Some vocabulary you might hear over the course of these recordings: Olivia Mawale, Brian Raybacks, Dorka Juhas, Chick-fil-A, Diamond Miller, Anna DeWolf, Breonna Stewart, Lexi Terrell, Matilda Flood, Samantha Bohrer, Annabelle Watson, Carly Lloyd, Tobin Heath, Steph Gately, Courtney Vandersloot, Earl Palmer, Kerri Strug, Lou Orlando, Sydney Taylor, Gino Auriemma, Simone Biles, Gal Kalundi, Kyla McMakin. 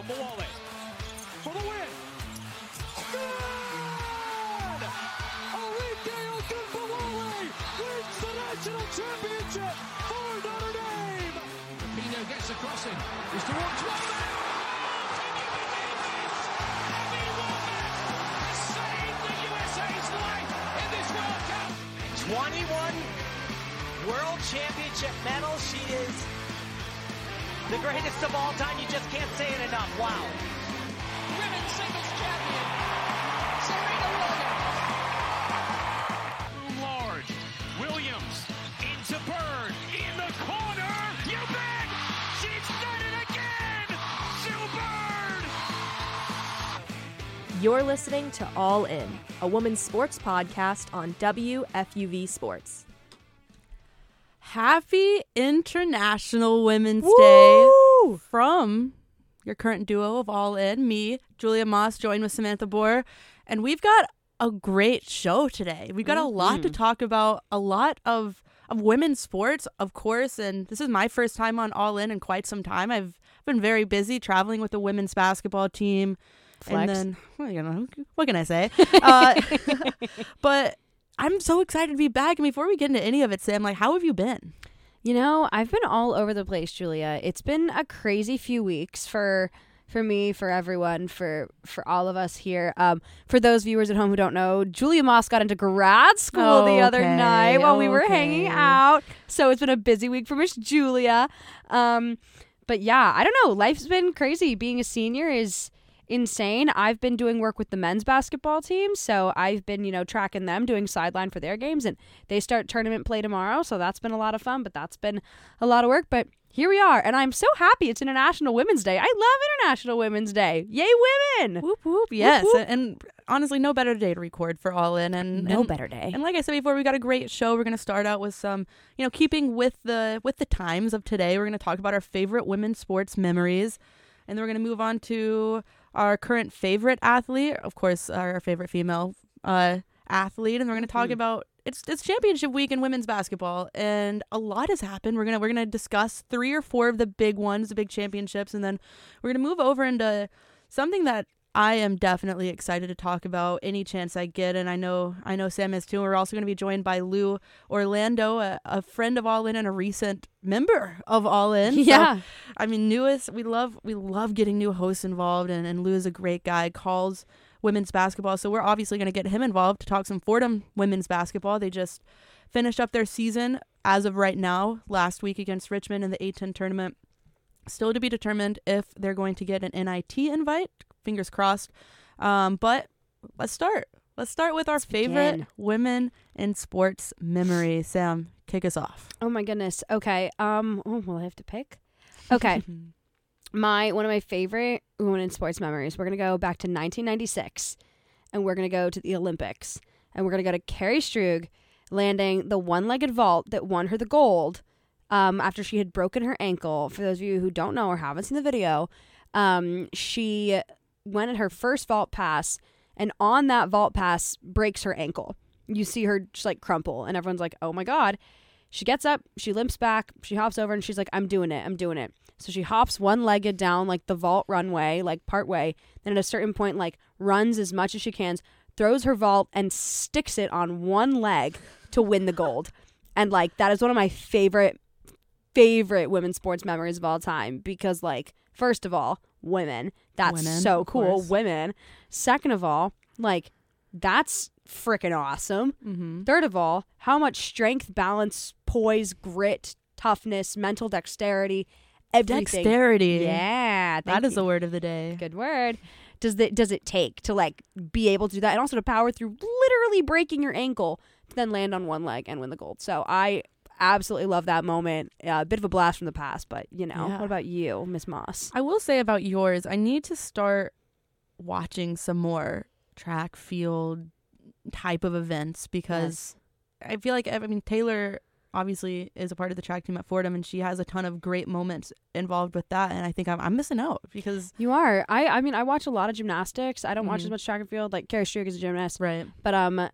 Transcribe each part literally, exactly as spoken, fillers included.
Mawale for the win. Good! Olivia Mawale wins the national championship for Notre Dame. Pino gets the crossing. It's the wrong way. twenty-one World Championship medals. She is the greatest of all time. You just can't say it enough. Wow. Women's singles champion, Serena Williams. Large. Williams into Bird. In the corner. You bet. She's done it again. Sue Bird. You're listening to All In, a women's sports podcast on W F U V Sports. Happy International Women's Woo! Day from your current duo of All In. Me, Julia Moss, joined with Samantha Bohrer. And we've got a great show today. We've got mm-hmm. a lot to talk about, a lot of, of women's sports, of course. And this is my first time on All In in quite some time. I've been very busy traveling with the women's basketball team. Flex. And then, you know, what can I say? Uh, but I'm so excited to be back. And before we get into any of it, Sam, like, how have you been? You know, I've been all over the place, Julia. It's been a crazy few weeks for for me, for everyone, for, for all of us here. Um, for those viewers at home who don't know, Julia Moss got into grad school okay. the other night while okay. we were hanging out. So it's been a busy week for Miss Julia. Um, but yeah, I don't know. Life's been crazy. Being a senior is insane. I've been doing work with the men's basketball team, so I've been, you know, tracking them, doing sideline for their games, and they start tournament play tomorrow, so that's been a lot of fun, but that's been a lot of work. But here we are, and I'm so happy it's International Women's Day. I love International Women's Day. Yay, women! Whoop, whoop, yes. Whoop, whoop. And, and honestly, no better day to record for All In. And No and, better day. And like I said before, we got a great show. We're going to start out with some, you know, keeping with the with the times of today. We're going to talk about our favorite women's sports memories, and then we're going to move on to our current favorite athlete, of course, our favorite female uh, athlete, and we're going to talk mm. about it's it's championship week in women's basketball, and a lot has happened. We're gonna we're gonna discuss three or four of the big ones, the big championships, and then we're gonna move over into something that I am definitely excited to talk about any chance I get, and I know I know Sam is too. We're also going to be joined by Lou Orlando, a, a friend of All In and a recent member of All In. Yeah, so, I mean, newest. We love we love getting new hosts involved, and, and Lou is a great guy. Calls women's basketball, so we're obviously going to get him involved to talk some Fordham women's basketball. They just finished up their season as of right now, last week against Richmond in the A ten tournament. Still to be determined if they're going to get an N I T invite. Fingers crossed. Um, but let's start. Let's start with our let's favorite begin. women in sports memory. Sam, kick us off. Oh, my goodness. Okay. Um, oh, well, I have to pick. Okay. my One of my favorite women in sports memories, we're going to go back to nineteen ninety-six, and we're going to go to the Olympics, and we're going to go to Kerri Strug landing the one-legged vault that won her the gold um, after she had broken her ankle. For those of you who don't know or haven't seen the video, um, she went at her first vault pass, and on that vault pass breaks her ankle. You see her just like crumple, and everyone's like, oh my God. She gets up, she limps back, she hops over, and she's like, I'm doing it, I'm doing it. So she hops one-legged down like the vault runway, like part way, then at a certain point like runs as much as she can, throws her vault, and sticks it on one leg to win the gold. And like that is one of my favorite favorite women's sports memories of all time, because like, first of all, women. That's women, so cool. Women. Second of all, like, that's freaking awesome. Mm-hmm. Third of all, how much strength, balance, poise, grit, toughness, mental dexterity, everything. Dexterity. Yeah. That is you. the word of the day. Good word. Does that does it take to like be able to do that, and also to power through literally breaking your ankle to then land on one leg and win the gold. So I absolutely love that moment. A uh, bit of a blast from the past, but you know. Yeah. What about you, Miss Moss? I will say about yours, I need to start watching some more track field type of events, because yes. I feel like, I mean, Taylor obviously is a part of the track team at Fordham, and she has a ton of great moments involved with that, and I think I'm, I'm missing out because you are. I I mean I watch a lot of gymnastics. I don't mm-hmm. watch as much track and field. Like Kerri Strug is a gymnast, right? But um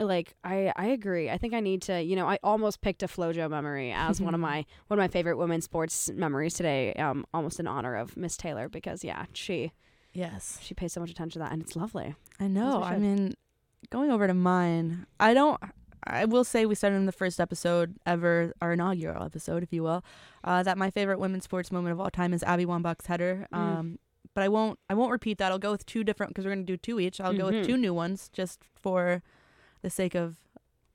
Like, I, I agree. I think I need to, you know, I almost picked a Flojo memory as one of my one of my favorite women's sports memories today, um, almost in honor of Miss Taylor, because, yeah, she, yes, she pays so much attention to that, and it's lovely. I know. I mean, going over to mine, I don't, I will say we started in the first episode ever, our inaugural episode, if you will, uh, that my favorite women's sports moment of all time is Abby Wambach's header. Mm. Um, but I won't, I won't repeat that. I'll go with two different, because we're going to do two each. I'll mm-hmm. go with two new ones just for the sake of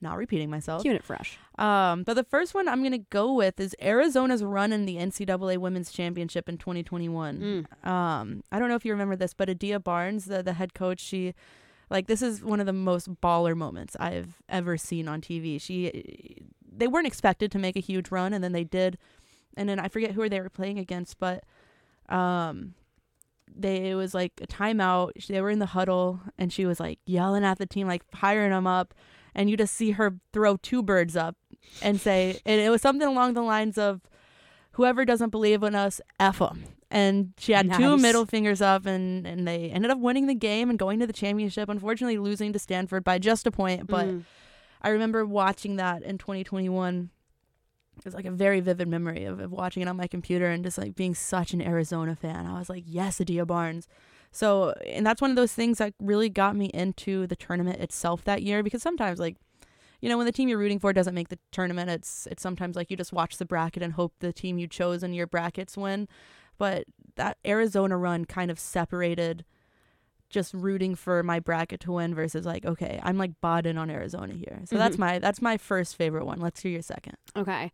not repeating myself. Keeping it fresh. Um, but the first one I'm going to go with is Arizona's run in the N C double A Women's Championship in twenty twenty-one. Mm. Um, I don't know if you remember this, but Adia Barnes, the, the head coach, she, like, this is one of the most baller moments I've ever seen on T V. She, they weren't expected to make a huge run, and then they did. And then I forget who they were playing against, but um, they it was like a timeout. They were in the huddle, and she was like yelling at the team, like firing them up. And you just see her throw two birds up and say, and it was something along the lines of, whoever doesn't believe in us, F them. And she had nice. two middle fingers up, and, and they ended up winning the game and going to the championship, unfortunately losing to Stanford by just a point. But mm. I remember watching that in twenty twenty-one. It was like a very vivid memory of, of watching it on my computer and just like being such an Arizona fan. I was like, yes, Adia Barnes. So, and that's one of those things that really got me into the tournament itself that year, because sometimes, like, you know, when the team you're rooting for doesn't make the tournament, it's it's sometimes like you just watch the bracket and hope the team you chose in your brackets win. But that Arizona run kind of separated just rooting for my bracket to win versus like, okay, I'm like bought in on Arizona here. So mm-hmm. that's my that's my first favorite one. Let's hear your second. Okay.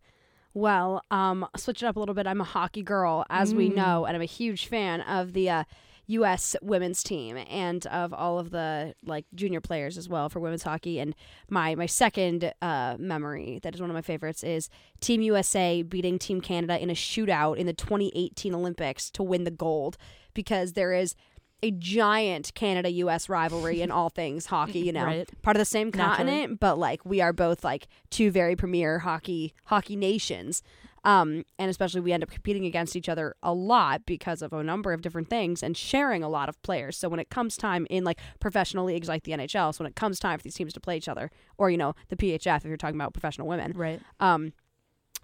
Well, um, switch it up a little bit. I'm a hockey girl, as mm. we know, and I'm a huge fan of the uh, U S women's team and of all of the like junior players as well for women's hockey. And my my second uh, memory that is one of my favorites is Team U S A beating Team Canada in a shootout in the twenty eighteen Olympics to win the gold, because there is a giant Canada U S rivalry in all things hockey, you know, right. part of the same continent, Naturally. but like we are both like two very premier hockey hockey nations. Um, and especially we end up competing against each other a lot because of a number of different things and sharing a lot of players. So when it comes time in like professional leagues like the N H L, so when it comes time for these teams to play each other, or, you know, the P H F, if you're talking about professional women, right. Um,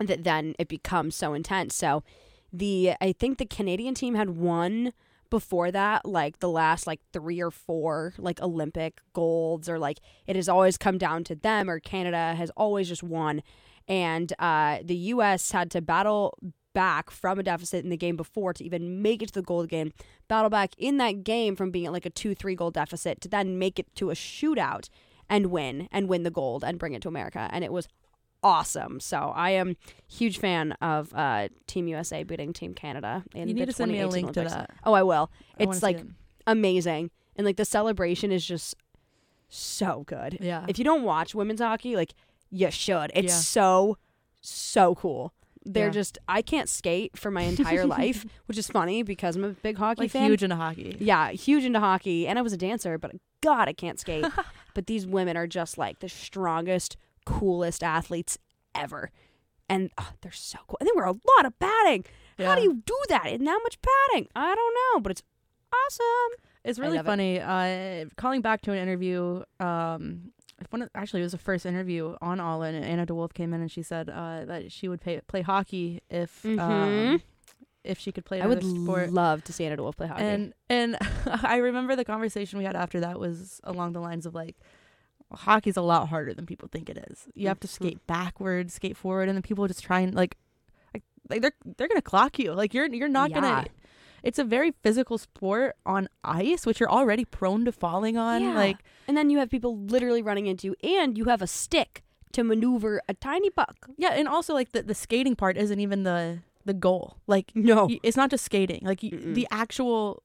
that then it becomes so intense. So the, I think the Canadian team had won before that, like the last like three or four like Olympic golds, or like it has always come down to them, or Canada has always just won. And uh, the U S had to battle back from a deficit in the game before to even make it to the gold game, battle back in that game from being at like a two three goal deficit to then make it to a shootout and win and win the gold and bring it to America. And it was awesome. So I am a huge fan of uh, Team U S A beating Team Canada in the twenty eighteen Olympics. You need to send me a link to that. Oh, I will. It's like amazing. And like the celebration is just so good. Yeah. If you don't watch women's hockey, like you should. It's yeah. so, so cool. They're yeah. just, I can't skate for my entire life, which is funny because I'm a big hockey like fan. Huge into hockey. Yeah, huge into hockey. And I was a dancer, but God, I can't skate. But these women are just like the strongest, coolest athletes ever, and oh, they're so cool. And they were a lot of padding. Yeah. How do you do that in that much padding? I don't know, but it's awesome. It's really funny. It. Uh, calling back to an interview, um, one of, actually it was the first interview on All In. Anna DeWolf came in and she said uh, that she would pay, play hockey if mm-hmm. um, if she could play another sport. I would love to see Anna DeWolf play hockey. And and I remember the conversation we had after that was along the lines of like, hockey's a lot harder than people think it is. You have to skate backwards, skate forward, and then people just try and like, like they're they're gonna clock you. Like you're you're not yeah. gonna. It's a very physical sport on ice, which you're already prone to falling on. Yeah. Like, and then you have people literally running into you, and you have a stick to maneuver a tiny puck. Yeah, and also like the the skating part isn't even the the goal. Like no, you, it's not just skating. Like you, the actual,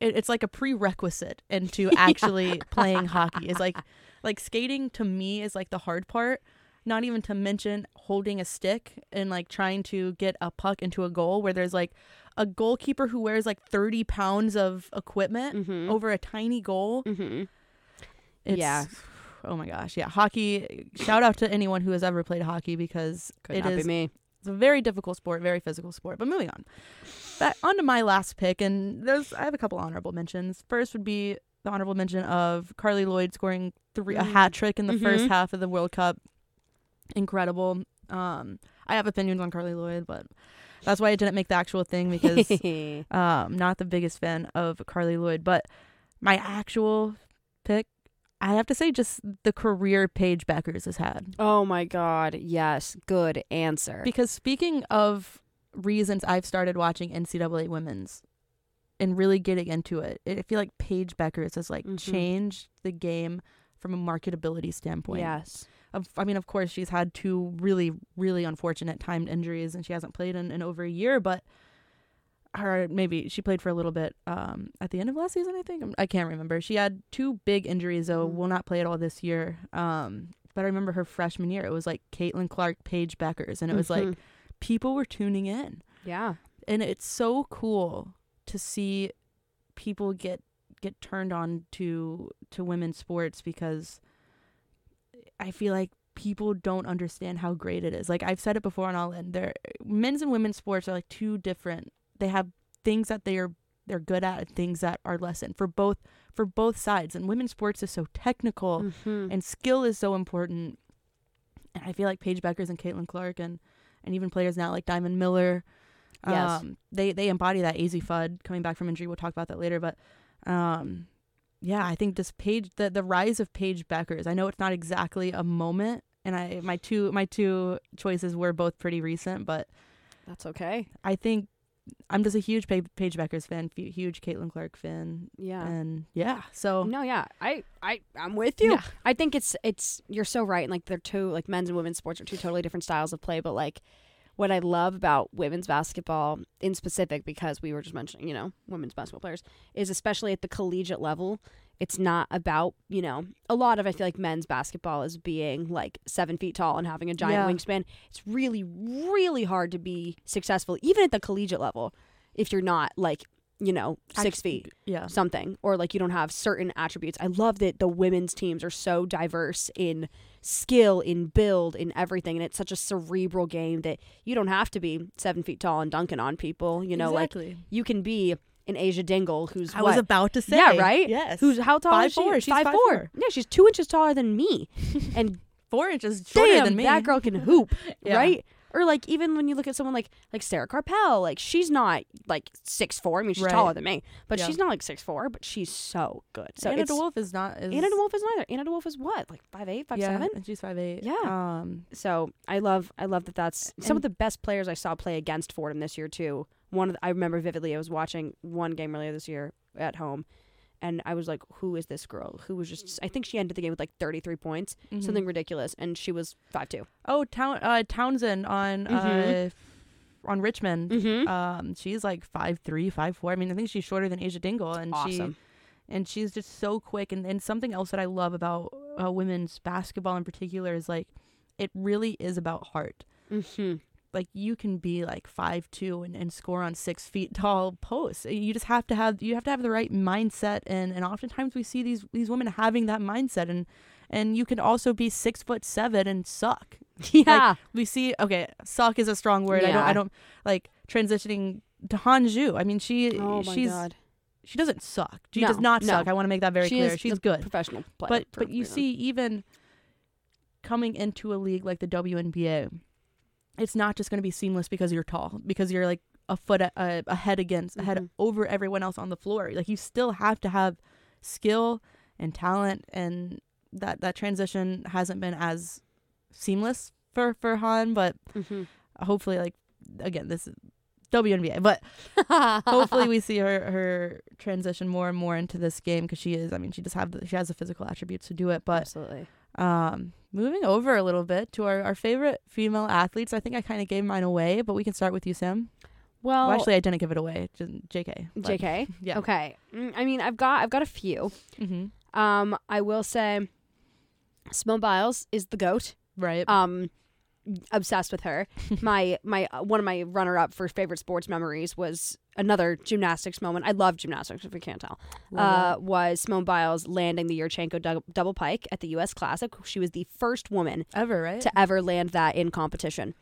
it, it's like a prerequisite into actually yeah. playing hockey. It's like. Like skating to me is like the hard part, not even to mention holding a stick and like trying to get a puck into a goal where there's like a goalkeeper who wears like thirty pounds of equipment mm-hmm. over a tiny goal. Mm-hmm. It's, yeah. Oh my gosh. Yeah. Hockey. Shout out to anyone who has ever played hockey because Could it not is be me. It's a very difficult sport, very physical sport. But moving on. Back on to my last pick. And there's I have a couple honorable mentions. First would be the honorable mention of Carly Lloyd scoring three mm-hmm. a hat trick in the mm-hmm. first half of the World Cup. Incredible. Um, I have opinions on Carly Lloyd, but that's why I didn't make the actual thing, because um, I'm not the biggest fan of Carly Lloyd. But my actual pick, I have to say, just the career Paige Beckers has had. Oh my God. Yes. Good answer. Because speaking of reasons I've started watching N C double A women's and really getting into it, I feel like Paige Beckers has like mm-hmm. changed the game from a marketability standpoint. Yes. Of, I mean, of course, she's had two really, really unfortunate timed injuries, and she hasn't played in, in over a year, but her, maybe she played for a little bit um, at the end of last season, I think. I can't remember. She had two big injuries, though. Mm-hmm. Will not play at all this year. Um, but I remember her freshman year, it was like Caitlin Clark, Paige Beckers, and it was mm-hmm. like people were tuning in. Yeah. And it's so cool to see people get, get turned on to to women's sports, because I feel like people don't understand how great it is. Like I've said it before on All In, there, men's and women's sports are like two different. They have things that they are they're good at, and things that are less in for both for both sides. And women's sports is so technical, mm-hmm. and skill is so important. And I feel like Paige Beckers and Caitlin Clark and and even players now like Diamond Miller, yes, um, they they embody that. Azzi Fudd coming back from injury, we'll talk about that later, but. Um, Yeah, I think this Paige, the, the rise of Paige Beckers. I know it's not exactly a moment, and I my two my two choices were both pretty recent, but that's okay. I think I'm just a huge Paige Beckers fan, huge Caitlin Clark fan. Yeah, and yeah, so no, yeah, I I I'm with you. Yeah. I think it's it's you're so right, and like they're two like men's and women's sports are two totally different styles of play, but like. What I love about women's basketball in specific, because we were just mentioning, you know, women's basketball players, is especially at the collegiate level, it's not about, you know, a lot of, I feel like men's basketball is being like seven feet tall and having a giant yeah. wingspan. It's really, really hard to be successful, even at the collegiate level, if you're not like, you know, six Actually, feet yeah. something, or like you don't have certain attributes. I love that the women's teams are so diverse in skill, in build, in everything, and it's such a cerebral game that you don't have to be seven feet tall and dunking on people, you know, exactly. like you can be an Asia Dingle who's I what? was about to say. Yeah, right? Yes. Who's how tall five is she? Four. She's five, five four. four. Yeah, she's two inches taller than me. And four inches shorter damn, than me. That girl can hoop, yeah. right? Or, like, even when you look at someone like like Sarah Karpell, like, she's not, like, six foot four. I mean, she's right. taller than me. But yeah. she's not, like, six foot four, but she's so good. So Anna DeWolf is not. Is... Anna DeWolf is neither. Anna DeWolf is what? Like, five eight, five seven? Yeah, and she's five eight. Yeah. Um, so I love I love that that's some of the best players I saw play against Fordham this year, too. One of the, I remember vividly, I was watching one game earlier this year at home, and I was like, who is this girl? Who was just, I think she ended the game with like thirty-three points, mm-hmm. something ridiculous, and she was five two. Oh, Town uh, Townsend on mm-hmm. uh, on Richmond. Mm-hmm. Um, she's like five three, five four. I mean, I think she's shorter than Asia Dingle, and awesome. she and she's just so quick. And, and something else that I love about uh, women's basketball in particular is like, it really is about heart. Mm-hmm. Like, you can be like five two and, and score on six feet tall posts. You just have to have you have to have the right mindset, and, and oftentimes we see these these women having that mindset, and and you can also be six foot seven and suck. Yeah, like, we see. Okay, suck is a strong word. Yeah. I don't. I don't like transitioning to Hanju. I mean, she oh my she's God. she doesn't suck. She no, does not no. suck. I want to make that very she clear. Is she's good, professional player. But but you reason. see, even coming into a league like the W N B A. It's not just going to be seamless because you're tall, because you're like a foot a, a, a head against mm-hmm. a head over everyone else on the floor. Like, you still have to have skill and talent, and that, that transition hasn't been as seamless for, for Han, but mm-hmm. hopefully, like, again, this is W N B A, but hopefully we see her, her transition more and more into this game, because she is, I mean, she just have the, she has the physical attributes to do it, but absolutely. Um, moving over a little bit to our, our favorite female athletes. I think I kind of gave mine away, but we can start with you, Sam. Well, well actually, I didn't give it away. Just J K. J K. Yeah. Okay. I mean, I've got I've got a few. Mm-hmm. Um, I will say, Simone Biles is the GOAT. Right. Um, obsessed with her. my my uh, one of my runner up for favorite sports memories was another gymnastics moment. I love gymnastics, if you can't tell. Wow. Uh, was Simone Biles landing the Yurchenko du- double pike at the U S Classic? She was the first woman ever, right, to ever land that in competition.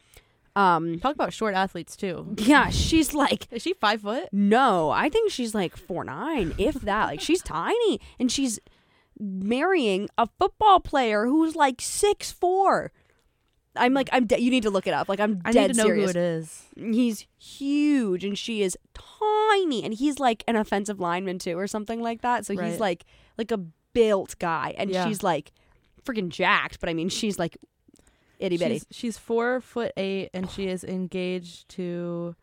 Um, Talk about short athletes too. Yeah, she's like, is she five foot? No, I think she's like four nine, if that. Like, she's tiny, and she's marrying a football player who's like six four. I'm like, I'm. De- you need to look it up. Like, I'm I dead serious. I need to know serious. Who it is. He's huge, and she is tiny, and he's like an offensive lineman too, or something like that. So right. he's like, like a built guy, and yeah. she's like freaking jacked. But I mean, she's like itty bitty. She's, she's four foot eight, and she is engaged to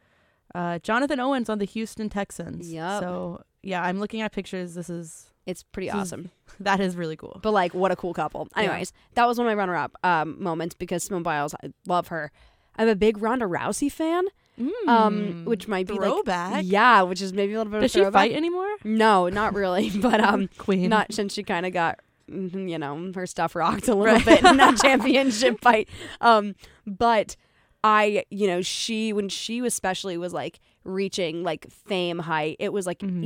uh, Jonathan Owens on the Houston Texans. Yeah. So yeah, I'm looking at pictures. This is. It's pretty awesome. That is really cool. But, like, what a cool couple. Anyways, yeah. that was one of my runner-up um, moments because Simone Biles, I love her. I'm a big Ronda Rousey fan, mm, um, which might be, throwback. like... Yeah, which is maybe a little bit Does of a throwback. Does she fight anymore? No, not really. But, um... Queen. Not since she kind of got, you know, her stuff rocked a little right. bit in that championship fight. Um, but I, you know, she, when she especially was, like, reaching, like, fame height, it was, like, mm-hmm.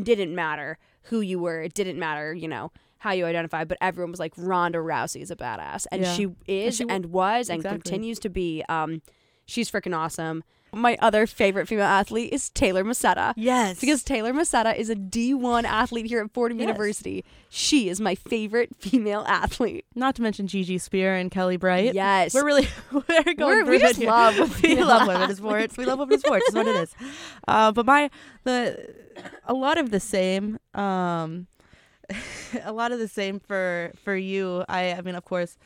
it didn't matter who you were, it didn't matter, you know, how you identify, but everyone was like, Ronda Rousey is a badass, and yeah. she is and, she, and was and exactly. continues to be. Um, she's freaking awesome. My other favorite female athlete is Taylor Masada. Yes, because Taylor Masada is a D one athlete here at Fordham yes. University. She is my favorite female athlete. Not to mention Gigi Spear and Kelly Bright. Yes, we're really we're going. We're, we just here. love we love women's sports. We love women's sports. That's what it is. Uh, but my the a lot of the same. Um, a lot of the same for for you. I I mean, of course.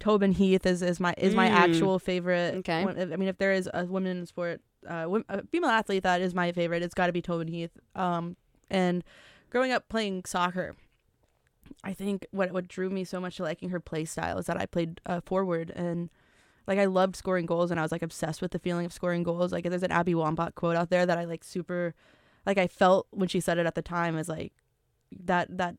Tobin Heath is, is my is my mm. actual favorite. Okay. I mean, if there is a woman in sport, uh, a female athlete that is my favorite, it's got to be Tobin Heath. Um, and growing up playing soccer, I think what what drew me so much to liking her play style is that I played uh, forward, and like I loved scoring goals, and I was like obsessed with the feeling of scoring goals. Like, there's an Abby Wambach quote out there that I like super, like I felt when she said it at the time is like that that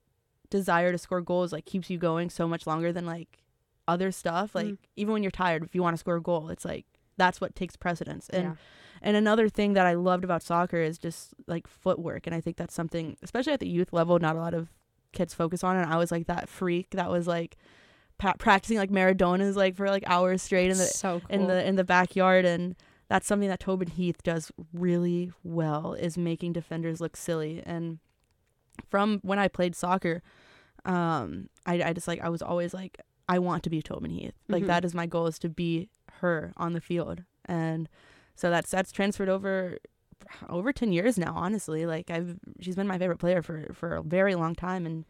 desire to score goals like keeps you going so much longer than like. Other stuff like mm. even when you're tired, if you want to score a goal, it's like that's what takes precedence. And yeah. and another thing that I loved about soccer is just like footwork, and I think that's something especially at the youth level not a lot of kids focus on. And I was like that freak that was like pa- practicing like Maradona's like for like hours straight in the so cool. in the in the backyard. And that's something that Tobin Heath does really well, is making defenders look silly. And from when I played soccer, um I, I just like I was always like I want to be Tobin Heath. Like, mm-hmm. that is my goal, is to be her on the field. And so that's that's transferred over over ten years now, honestly. Like, I've she's been my favorite player for, for a very long time. And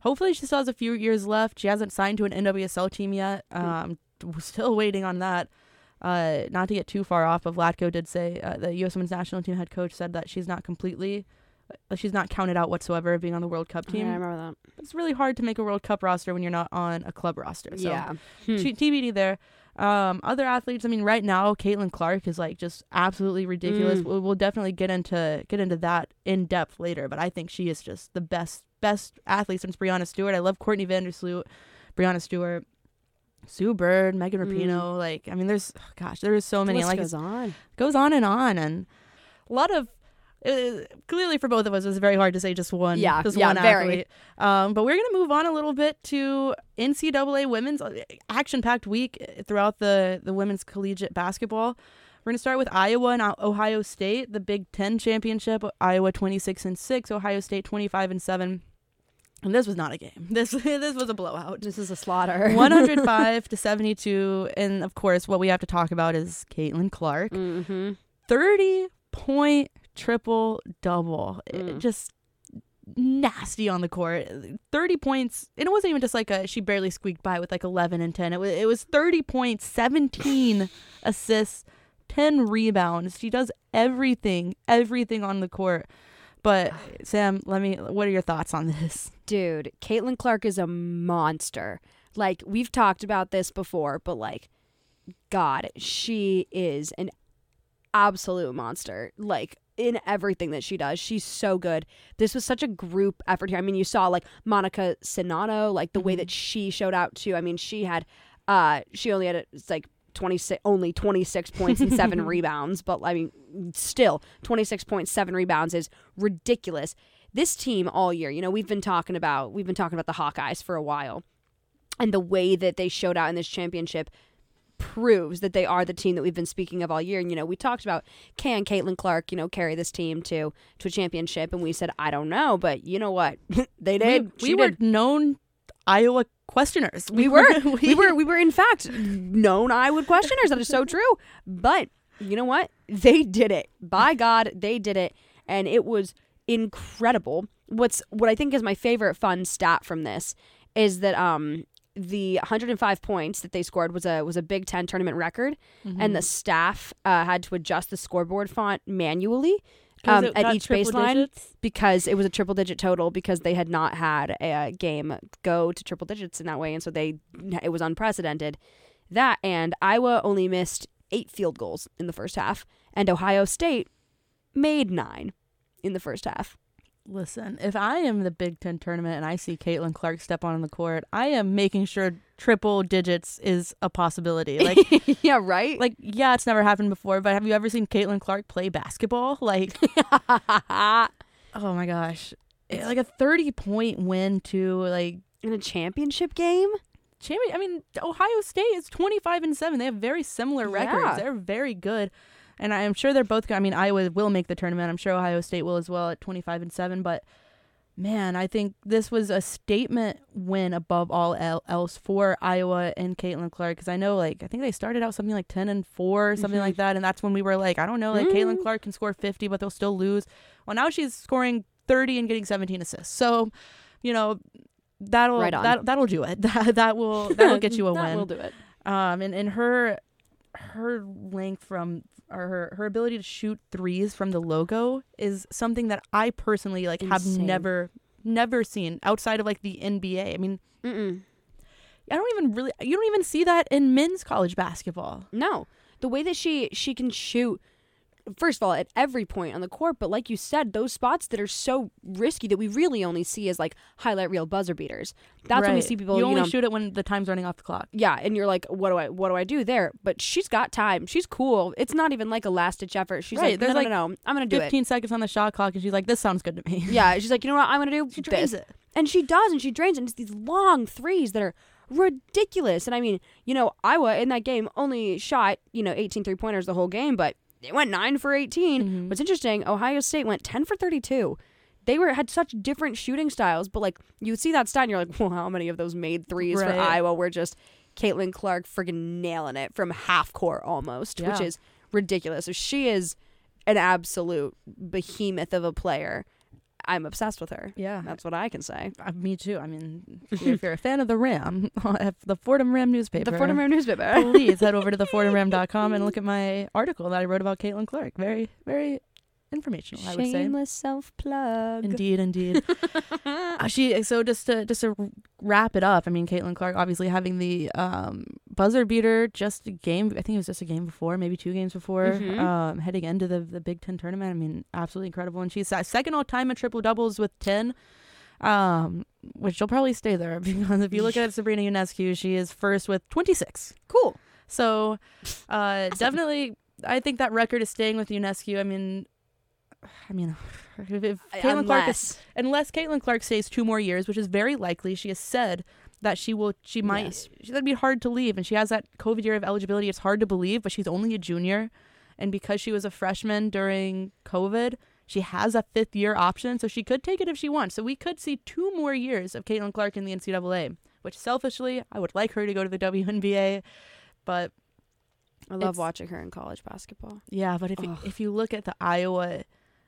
hopefully she still has a few years left. She hasn't signed to an N W S L team yet. Um, we're still waiting on that. Uh, not to get too far off, but Vlatko did say, uh, the U S Women's National Team head coach said that she's not completely... she's not counted out whatsoever of being on the World Cup team. Yeah, I remember that. It's really hard to make a World Cup roster when you're not on a club roster. So yeah. Hmm. T B D there. Um, other athletes, I mean, right now, Caitlin Clark is like just absolutely ridiculous. Mm. We'll, we'll definitely get into get into that in depth later, but I think she is just the best best athlete since Breonna Stewart. I love Courtney Vandersloot, Breonna Stewart, Sue Bird, Megan Rapinoe. Mm. Like, I mean, there's oh gosh, there is so many. Like, goes on, goes on and on, and a lot of. It, clearly for both of us it was very hard to say just one yeah, just yeah, one athlete. Um, but we're going to move on a little bit to N C A A women's action-packed week throughout the, the women's collegiate basketball. We're going to start with Iowa and Ohio State, the Big Ten championship. Iowa twenty-six and six, Ohio State twenty-five and seven. And this was not a game. This this was a blowout. This is a slaughter. one oh five to seventy-two. And of course what we have to talk about is Caitlin Clark. Mm-hmm. thirty point triple double, mm. just nasty on the court. Thirty points, and it wasn't even just like a she barely squeaked by with like eleven and ten. It was it was thirty points, seventeen assists, ten rebounds. She does everything, everything on the court. But Sam, let me. What are your thoughts on this, dude? Caitlin Clark is a monster. Like, we've talked about this before, but like, God, she is an absolute monster. Like. In everything that she does, she's so good. This was such a group effort here. I mean, you saw like Monica Sinano, like the mm-hmm. way that she showed out too. I mean, she had, uh, she only had it's like twenty-six, only twenty-six points and seven rebounds, but I mean, still twenty-six point seven rebounds is ridiculous. This team all year, you know, we've been talking about we've been talking about the Hawkeyes for a while, and the way that they showed out in this championship. proves that they are the team that we've been speaking of all year. And, you know, we talked about, can Caitlin Clark, you know, carry this team to to a championship? And we said, I don't know, but you know what? They did. We, we were did. known Iowa questioners. We, we were. we, we were, we were in fact, known Iowa questioners. That is so true. But you know what? They did it. By God, they did it. And it was incredible. What's what I think is my favorite fun stat from this is that um the one hundred five points that they scored was a was a Big Ten tournament record, mm-hmm. and the staff uh, had to adjust the scoreboard font manually um, at each baseline digits? because it was a triple digit total, because they had not had a game go to triple digits in that way, and so they it was unprecedented. That and Iowa only missed eight field goals in the first half, and Ohio State made nine in the first half. Listen, if I am the Big Ten tournament and I see Caitlin Clark step on the court, I am making sure triple digits is a possibility. Like, yeah, right? Like, yeah, it's never happened before, but have you ever seen Caitlin Clark play basketball? Like, oh my gosh. It's like a thirty-point win to, like... in a championship game? Champion- I mean, Ohio State is twenty-five and seven. They have very similar records. Yeah. They're very good. And I'm sure they're both going to, I mean, Iowa will make the tournament. I'm sure Ohio State will as well at twenty-five and seven. But, man, I think this was a statement win above all else for Iowa and Caitlin Clark. Because I know, like, I think they started out something like ten and four or something mm-hmm. like that. And that's when we were like, I don't know, like, mm-hmm. Caitlin Clark can score fifty, but they'll still lose. Well, now she's scoring thirty and getting seventeen assists. So, you know, that'll right that, that'll do it. That, that will that'll get you a that win. That will do it. Um, and, and her... her length from or her, her ability to shoot threes from the logo is something that I personally like have Insane. never never seen outside of like the N B A. I mean, Mm-mm. I don't even really you don't even see that in men's college basketball. No, the way that she she can shoot, first of all, at every point on the court, but like you said, those spots that are so risky that we really only see as like highlight reel buzzer beaters. That's right. When we see people. You, you only know, shoot it when the time's running off the clock. Yeah, and you're like, what do I, what do I do there? But she's got time. She's cool. It's not even like a last ditch effort. She's right. like, no, no, like, no, no, I'm gonna do it. Fifteen seconds on the shot clock, and she's like, this sounds good to me. Yeah, she's like, you know what, I'm gonna do she this, drains it. And she does, and she drains it. And it's these long threes that are ridiculous. And I mean, you know, Iowa in that game only shot you know eighteen three pointers the whole game, but they went nine for eighteen. Mm-hmm. What's interesting, Ohio State went ten for thirty-two. They were had such different shooting styles, but like you see that stat and you're like, well, how many of those made threes right. for Iowa were just Caitlin Clark friggin' nailing it from half court almost, yeah. which is ridiculous. So she is an absolute behemoth of a player. I'm obsessed with her. Yeah. That's what I can say. Uh, me too. I mean, if you're a fan of the Ram, the Fordham Ram newspaper. The Fordham Ram newspaper. Please head over to the fordham ram dot com and look at my article that I wrote about Caitlin Clark. Very, very informational, Shameless I would say. Shameless self-plug. Indeed, indeed. uh, she So just to, just to wrap it up, I mean, Caitlin Clark obviously having the um, buzzer beater just a game. I think it was just a game before, maybe two games before, mm-hmm. um, heading into the, the Big Ten tournament. I mean, absolutely incredible. And she's second all-time in triple-doubles with ten, um, which she'll probably stay there. Because if you look at Sabrina Ionescu, she is first with twenty-six. Cool. So uh, definitely, I think that record is staying with Ionescu. I mean... I mean, if, if Caitlin unless. Clark is, unless Caitlin Clark stays two more years, which is very likely, she has said that she will. She might. Yes. She, that'd be hard to leave, and she has that COVID year of eligibility. It's hard to believe, but she's only a junior, and because she was a freshman during COVID, she has a fifth year option, so she could take it if she wants. So we could see two more years of Caitlin Clark in the N C double A. Which selfishly, I would like her to go to the W N B A, but I love it's, watching her in college basketball. Yeah, but if you, if you look at the Iowa.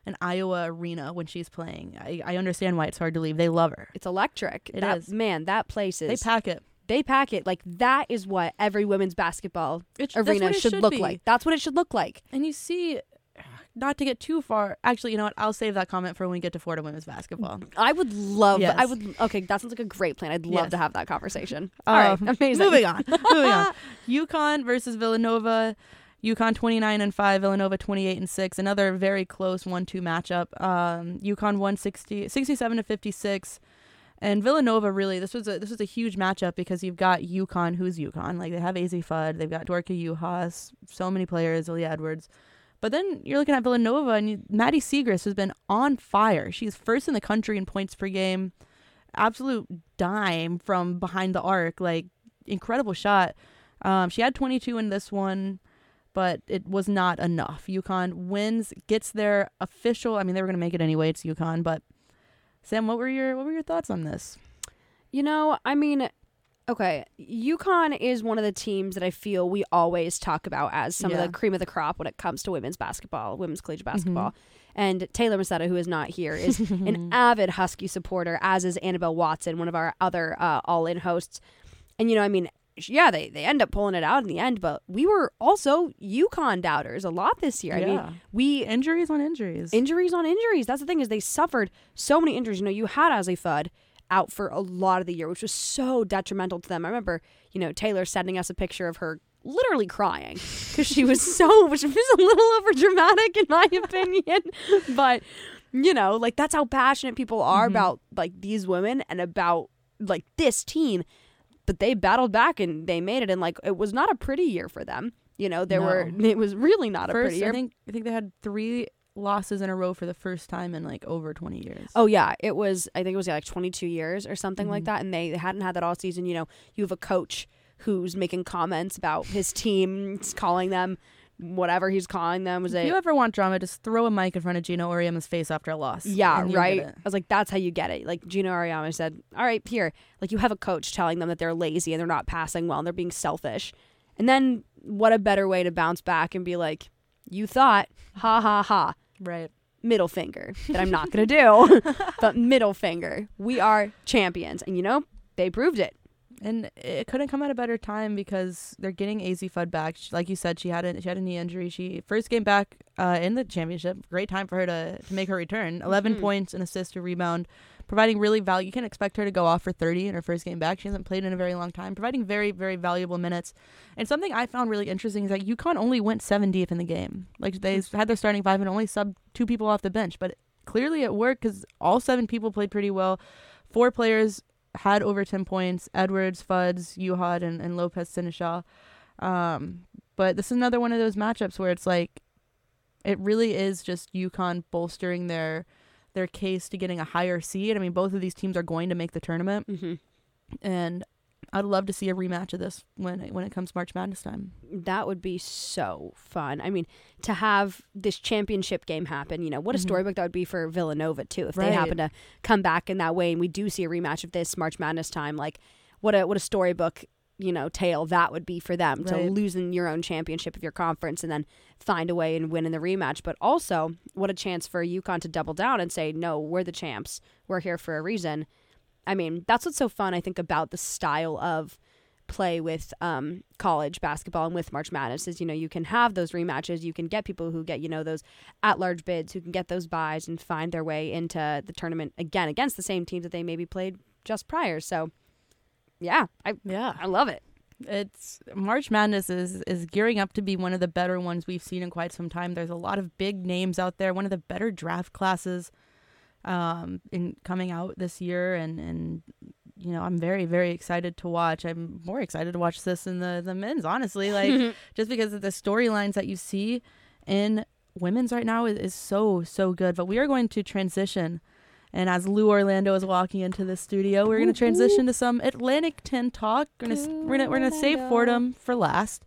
An Iowa arena when she's playing. I, I understand why it's hard to leave. They love her. It's electric. It that, is. Man, that place is... They pack it. They pack it. Like, that is what every women's basketball it's, arena should, should look be. like. That's what it should look like. And you see... Not to get too far. Actually, you know what? I'll save that comment for when we get to Florida women's basketball. I would love. Yes. I would. Okay, that sounds like a great plan. I'd love yes. to have that conversation. Um, All right, amazing. Moving on. moving on. UConn versus Villanova. UConn twenty-nine and five, Villanova twenty-eight and six. Another very close one two matchup. Um, UConn won sixty, sixty-seven to fifty-six, and Villanova really this was a this was a huge matchup because you've got UConn, who's UConn? Like they have Azzi Fudd, they've got Dorka Juhas, so many players, Ilya Edwards. But then you're looking at Villanova and you, Maddie Siegrist has been on fire. She's first in the country in points per game. Absolute dime from behind the arc, like incredible shot. Um, she had twenty-two in this one, but it was not enough. UConn wins, gets their official. I mean, they were going to make it anyway. It's UConn. But Sam, what were your what were your thoughts on this? You know, I mean, okay, UConn is one of the teams that I feel we always talk about as some yeah. of the cream of the crop when it comes to women's basketball, women's collegiate basketball. Mm-hmm. And Taylor Masada, who is not here, is an avid Husky supporter, as is Annabelle Watson, one of our other uh, All In hosts. And, you know, I mean, yeah, they, they end up pulling it out in the end, but we were also UConn doubters a lot this year. Yeah. I mean, we... Injuries on injuries. Injuries on injuries. That's the thing, is they suffered so many injuries. You know, you had Azzi Fudd out for a lot of the year, which was so detrimental to them. I remember, you know, Taylor sending us a picture of her literally crying because she was so, which was a little over dramatic in my opinion, but, you know, like, that's how passionate people are mm-hmm. about, like, these women and about, like, this team. But they battled back and they made it, and, like, it was not a pretty year for them. You know, there no. were, it was really not first, a pretty year. I think, I think they had three losses in a row for the first time in, like, over twenty years. Oh yeah, it was, I think it was yeah, like twenty-two years or something mm-hmm. like that, and they hadn't had that all season. You know, you have a coach who's making comments about his team, calling them whatever he's calling them. Was if it, you ever want drama, just throw a mic in front of Gino Auriemma's face after a loss. Yeah, right. I was like, that's how you get it. Like, Gino Auriemma said, all right, here, like, you have a coach telling them that they're lazy and they're not passing well and they're being selfish. And then what a better way to bounce back and be like, you thought, ha, ha, ha. Right. Middle finger that I'm not going to do, but middle finger. We are champions. And, you know, they proved it. And it couldn't come at a better time because they're getting Azzi Fudd back. She, like you said, she had a, she had a knee injury. She first came back uh, in the championship. Great time for her to, to make her return. eleven mm-hmm. points, an assist, a rebound, providing really value. You can't expect her to go off for thirty in her first game back. She hasn't played in a very long time, providing very, very valuable minutes. And something I found really interesting is that UConn only went seven deep in the game. Like, they had their starting five and only subbed two people off the bench. But clearly it worked because all seven people played pretty well. Four players had over ten points, Edwards, Fudds, Uhad, and, and Lopez Sinishaw. Um, but this is another one of those matchups where it's like, it really is just UConn bolstering their their case to getting a higher seed. I mean, both of these teams are going to make the tournament. Mm-hmm. And I'd love to see a rematch of this when it, when it comes March Madness time. That would be so fun. I mean, to have this championship game happen, you know, what a mm-hmm. storybook that would be for Villanova, too, if right. they happen to come back in that way and we do see a rematch of this March Madness time. Like, what a what a storybook, you know, tale that would be for them right. to lose in your own championship of your conference and then find a way and win in the rematch. But also, what a chance for UConn to double down and say, no, we're the champs. We're here for a reason. I mean, that's what's so fun, I think, about the style of play with um, college basketball and with March Madness is, you know, you can have those rematches. You can get people who get, you know, those at-large bids, who can get those buys and find their way into the tournament again against the same teams that they maybe played just prior. So, yeah, I yeah. I love it. It's March Madness is is gearing up to be one of the better ones we've seen in quite some time. There's a lot of big names out there, one of the better draft classes um in coming out this year, and and you know, I'm very, very excited to watch. I'm more excited to watch this than the the men's, honestly, like just because of the storylines that you see in women's right now is, is so so good. But we are going to transition, and as Lou Orlando is walking into the studio, we're going to transition to some Atlantic ten talk. We're gonna Lou we're gonna, we're gonna save Fordham for last,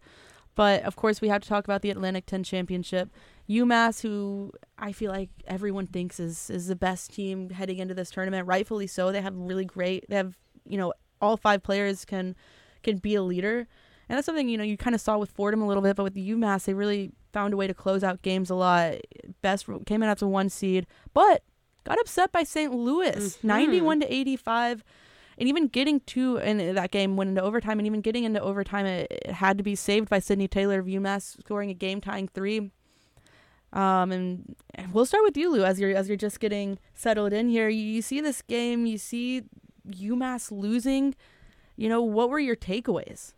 but of course we have to talk about the Atlantic ten championship. UMass, who I feel like everyone thinks is is the best team heading into this tournament, rightfully so. They have really great, they have, you know, all five players can can be a leader. And that's something, you know, you kind of saw with Fordham a little bit, but with UMass, they really found a way to close out games a lot. Best came in as a one seed, but got upset by Saint Louis, mm-hmm. ninety-one to eighty-five. And even getting to, and that game went into overtime, and even getting into overtime, it, it had to be saved by Sydney Taylor of UMass, scoring a game-tying three. Um, and we'll start with you, Lou, as you're as you're just getting settled in here. You, you see this game, you see UMass losing. You know, what were your takeaways?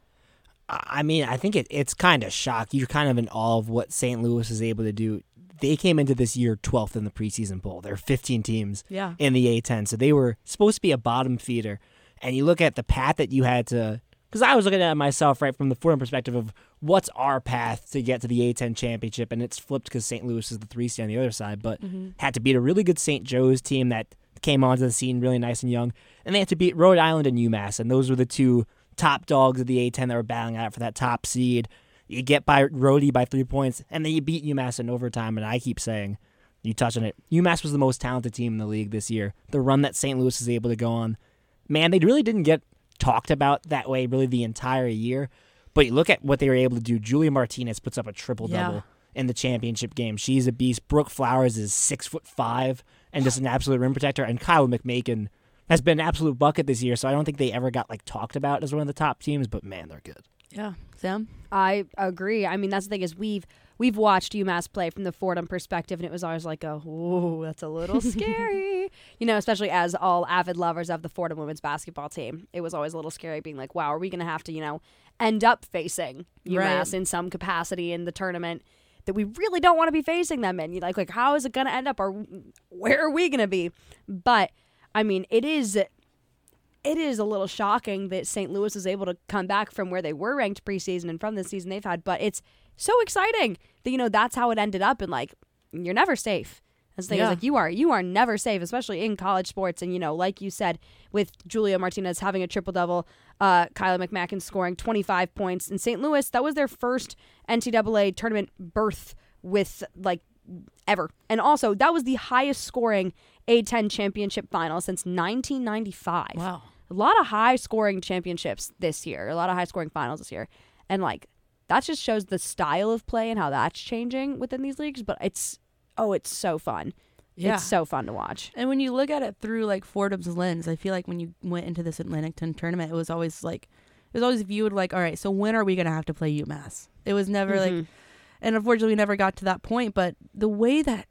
I mean, I think it, it's kind of shock. You're kind of in awe of what Saint Louis is able to do. They came into this year twelfth in the preseason poll. There are fifteen teams yeah. in the A ten, so they were supposed to be a bottom feeder. And you look at the path that you had to, because I was looking at it myself right from the Fordham perspective of what's our path to get to the A ten championship, and it's flipped because Saint Louis is the three seed on the other side, but mm-hmm. had to beat a really good Saint Joe's team that came onto the scene really nice and young, and they had to beat Rhode Island and UMass, and those were the two top dogs of the A ten that were battling out for that top seed. You get by Rhodey by three points, and then you beat UMass in overtime, and I keep saying, you touch on it, UMass was the most talented team in the league this year. The run that Saint Louis is able to go on, man, they really didn't get talked about that way really the entire year, but you look at what they were able to do. Julia Martinez puts up a triple-double yeah. in the championship game. She's a beast. Brooke Flowers is six foot five and just an absolute rim protector, and Kyla McMakin has been an absolute bucket this year, so I don't think they ever got like talked about as one of the top teams, but man, they're good. Yeah, Sam? I agree. I mean, that's the thing is we've we've watched UMass play from the Fordham perspective, and it was always like, oh, ooh, that's a little scary. You know, especially as all avid lovers of the Fordham women's basketball team, it was always a little scary being like, wow, are we going to have to, you know, end up facing UMass right. in some capacity in the tournament that we really don't want to be facing them in? Like, like how is it going to end up? Or where are we going to be? But, I mean, it is... It is a little shocking that Saint Louis is able to come back from where they were ranked preseason and from the season they've had, but it's so exciting that, you know, that's how it ended up. And, like, you're never safe. That's the thing. Yeah. Like, you are, you are never safe, especially in college sports. And, you know, like you said, with Julia Martinez having a triple-double, uh, Kyla McMakin scoring twenty-five points in Saint Louis, that was their first N C double A tournament berth with, like, ever. And also, that was the highest scoring A ten championship final since nineteen ninety-five. Wow. A lot of high-scoring championships this year, a lot of high-scoring finals this year. And, like, that just shows the style of play and how that's changing within these leagues. But it's, oh, it's so fun. Yeah. It's so fun to watch. And when you look at it through, like, Fordham's lens, I feel like when you went into this Atlantic ten tournament, it was always, like, it was always viewed like, all right, so when are we going to have to play UMass? It was never, mm-hmm. like, and unfortunately we never got to that point. But the way that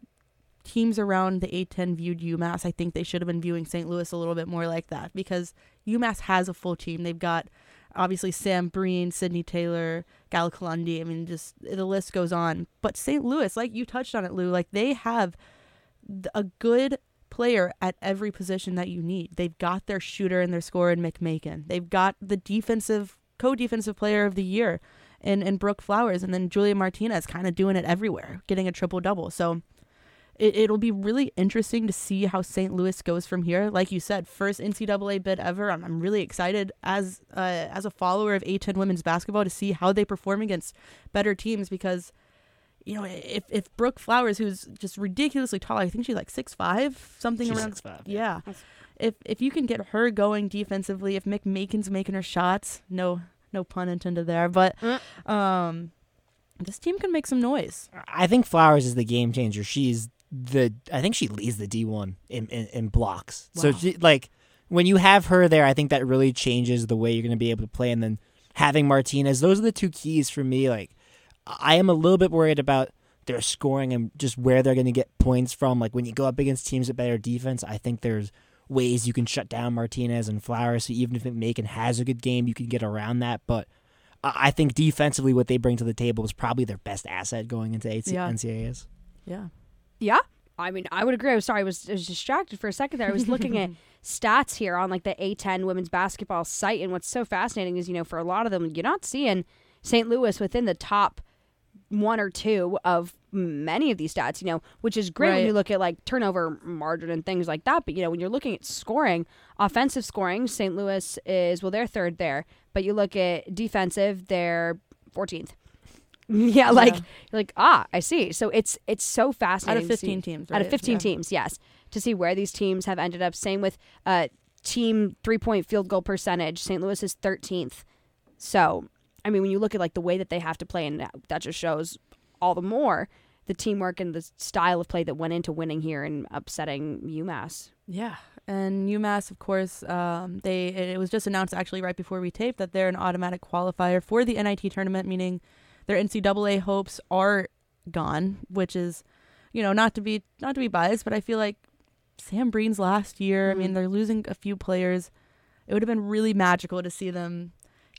teams around the A ten viewed UMass, I think they should have been viewing Saint Louis a little bit more like that, because UMass has a full team. They've got, obviously, Sam Breen, Sydney Taylor, Gal Kalundi. I mean, just the list goes on. But Saint Louis, like you touched on it, Lou, like they have a good player at every position that you need. They've got their shooter and their scorer in McMakin. They've got the defensive, co-defensive player of the year in, in Brooke Flowers. And then Julia Martinez kind of doing it everywhere, getting a triple-double. So It, it'll be really interesting to see how Saint Louis goes from here. Like you said, first N C double A bid ever. I'm, I'm really excited as uh, as a follower of A ten women's basketball to see how they perform against better teams, because, you know, if if Brooke Flowers, who's just ridiculously tall, I think she's like six foot five, something she's around six foot five. Yeah. yeah. If if you can get her going defensively, if McMakin's making her shots, no no pun intended there, but um, this team can make some noise. I think Flowers is the game changer. She's The I think she leads the D one in, in, in blocks. Wow. So, she, like, when you have her there, I think that really changes the way you're going to be able to play. And then having Martinez, those are the two keys for me. Like, I am a little bit worried about their scoring and just where they're going to get points from. Like, when you go up against teams with better defense, I think there's ways you can shut down Martinez and Flowers. So even if McMakin has a good game, you can get around that. But I think defensively what they bring to the table is probably their best asset going into N C double A's. Yeah. Yeah, I mean, I would agree. I'm sorry, I was, I was distracted for a second there. I was looking at stats here on, like, the A ten women's basketball site, and what's so fascinating is, you know, for a lot of them, you're not seeing Saint Louis within the top one or two of many of these stats, you know, which is great right. when you look at, like, turnover margin and things like that. But, you know, when you're looking at scoring, offensive scoring, Saint Louis is, well, they're third there. But you look at defensive, they're fourteenth. Yeah, like, yeah. like ah, I see. So it's it's so fascinating. Out of fifteen teams, right? Out of fifteen yeah. teams, yes, to see where these teams have ended up. Same with uh, team three-point field goal percentage. Saint Louis is thirteenth. So, I mean, when you look at, like, the way that they have to play, and that just shows all the more the teamwork and the style of play that went into winning here and upsetting UMass. Yeah, and UMass, of course, um, they it was just announced actually right before we taped that they're an automatic qualifier for the N I T tournament, meaning their N C double A hopes are gone, which is, you know, not to be not to be biased, but I feel like Sam Breen's last year. Mm-hmm. I mean, they're losing a few players. It would have been really magical to see them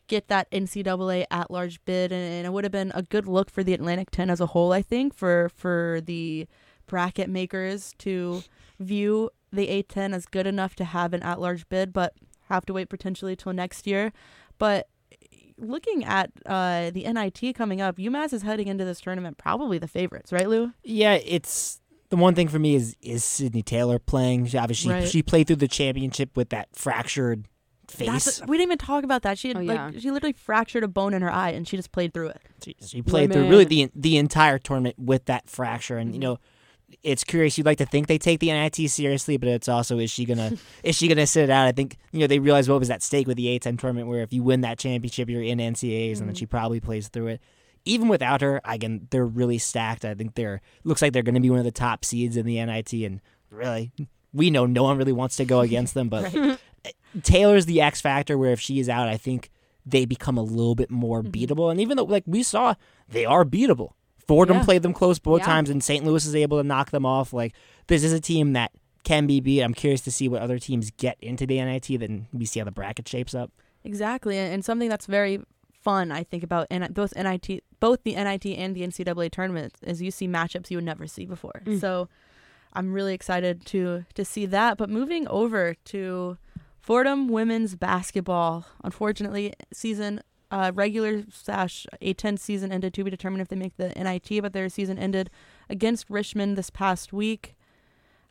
get that N C double A at-large bid, and, and it would have been a good look for the Atlantic ten as a whole, I think, for, for the bracket makers to view the A ten as good enough to have an at-large bid, but have to wait potentially till next year. But looking at uh, the N I T coming up, UMass is heading into this tournament probably the favorites, right, Lou? Yeah, it's the one thing for me is is Sydney Taylor playing. She, obviously, right. she played through the championship with that fractured face. A, we didn't even talk about that. She had, oh, yeah. like, she literally fractured a bone in her eye, and she just played through it. She, she played Women. through really the the entire tournament with that fracture, and mm-hmm. you know, it's curious. You'd like to think they take the N I T seriously, but it's also is she gonna is she gonna sit it out? I think you know they realized what was at stake with the A ten tournament, where if you win that championship, you're in N C A As, mm-hmm. and then she probably plays through it. Even without her, again, they're really stacked. I think they're looks like they're going to be one of the top seeds in the N I T, and really, we know no one really wants to go against them. But right. Taylor's the X factor where if she is out, I think they become a little bit more mm-hmm. beatable. And even though, like we saw, they are beatable. Fordham yeah. played them close both yeah. times, and Saint Louis is able to knock them off. Like this is a team that can be beat. I'm curious to see what other teams get into the N I T. Then we see how the bracket shapes up. Exactly, and something that's very fun, I think, about and both N I T, both the N I T and the N C A A tournaments is you see matchups you would never see before. Mm. So I'm really excited to to see that. But moving over to Fordham women's basketball, unfortunately, season uh, regular slash A ten season ended to be determined if they make the N I T, but their season ended against Richmond this past week.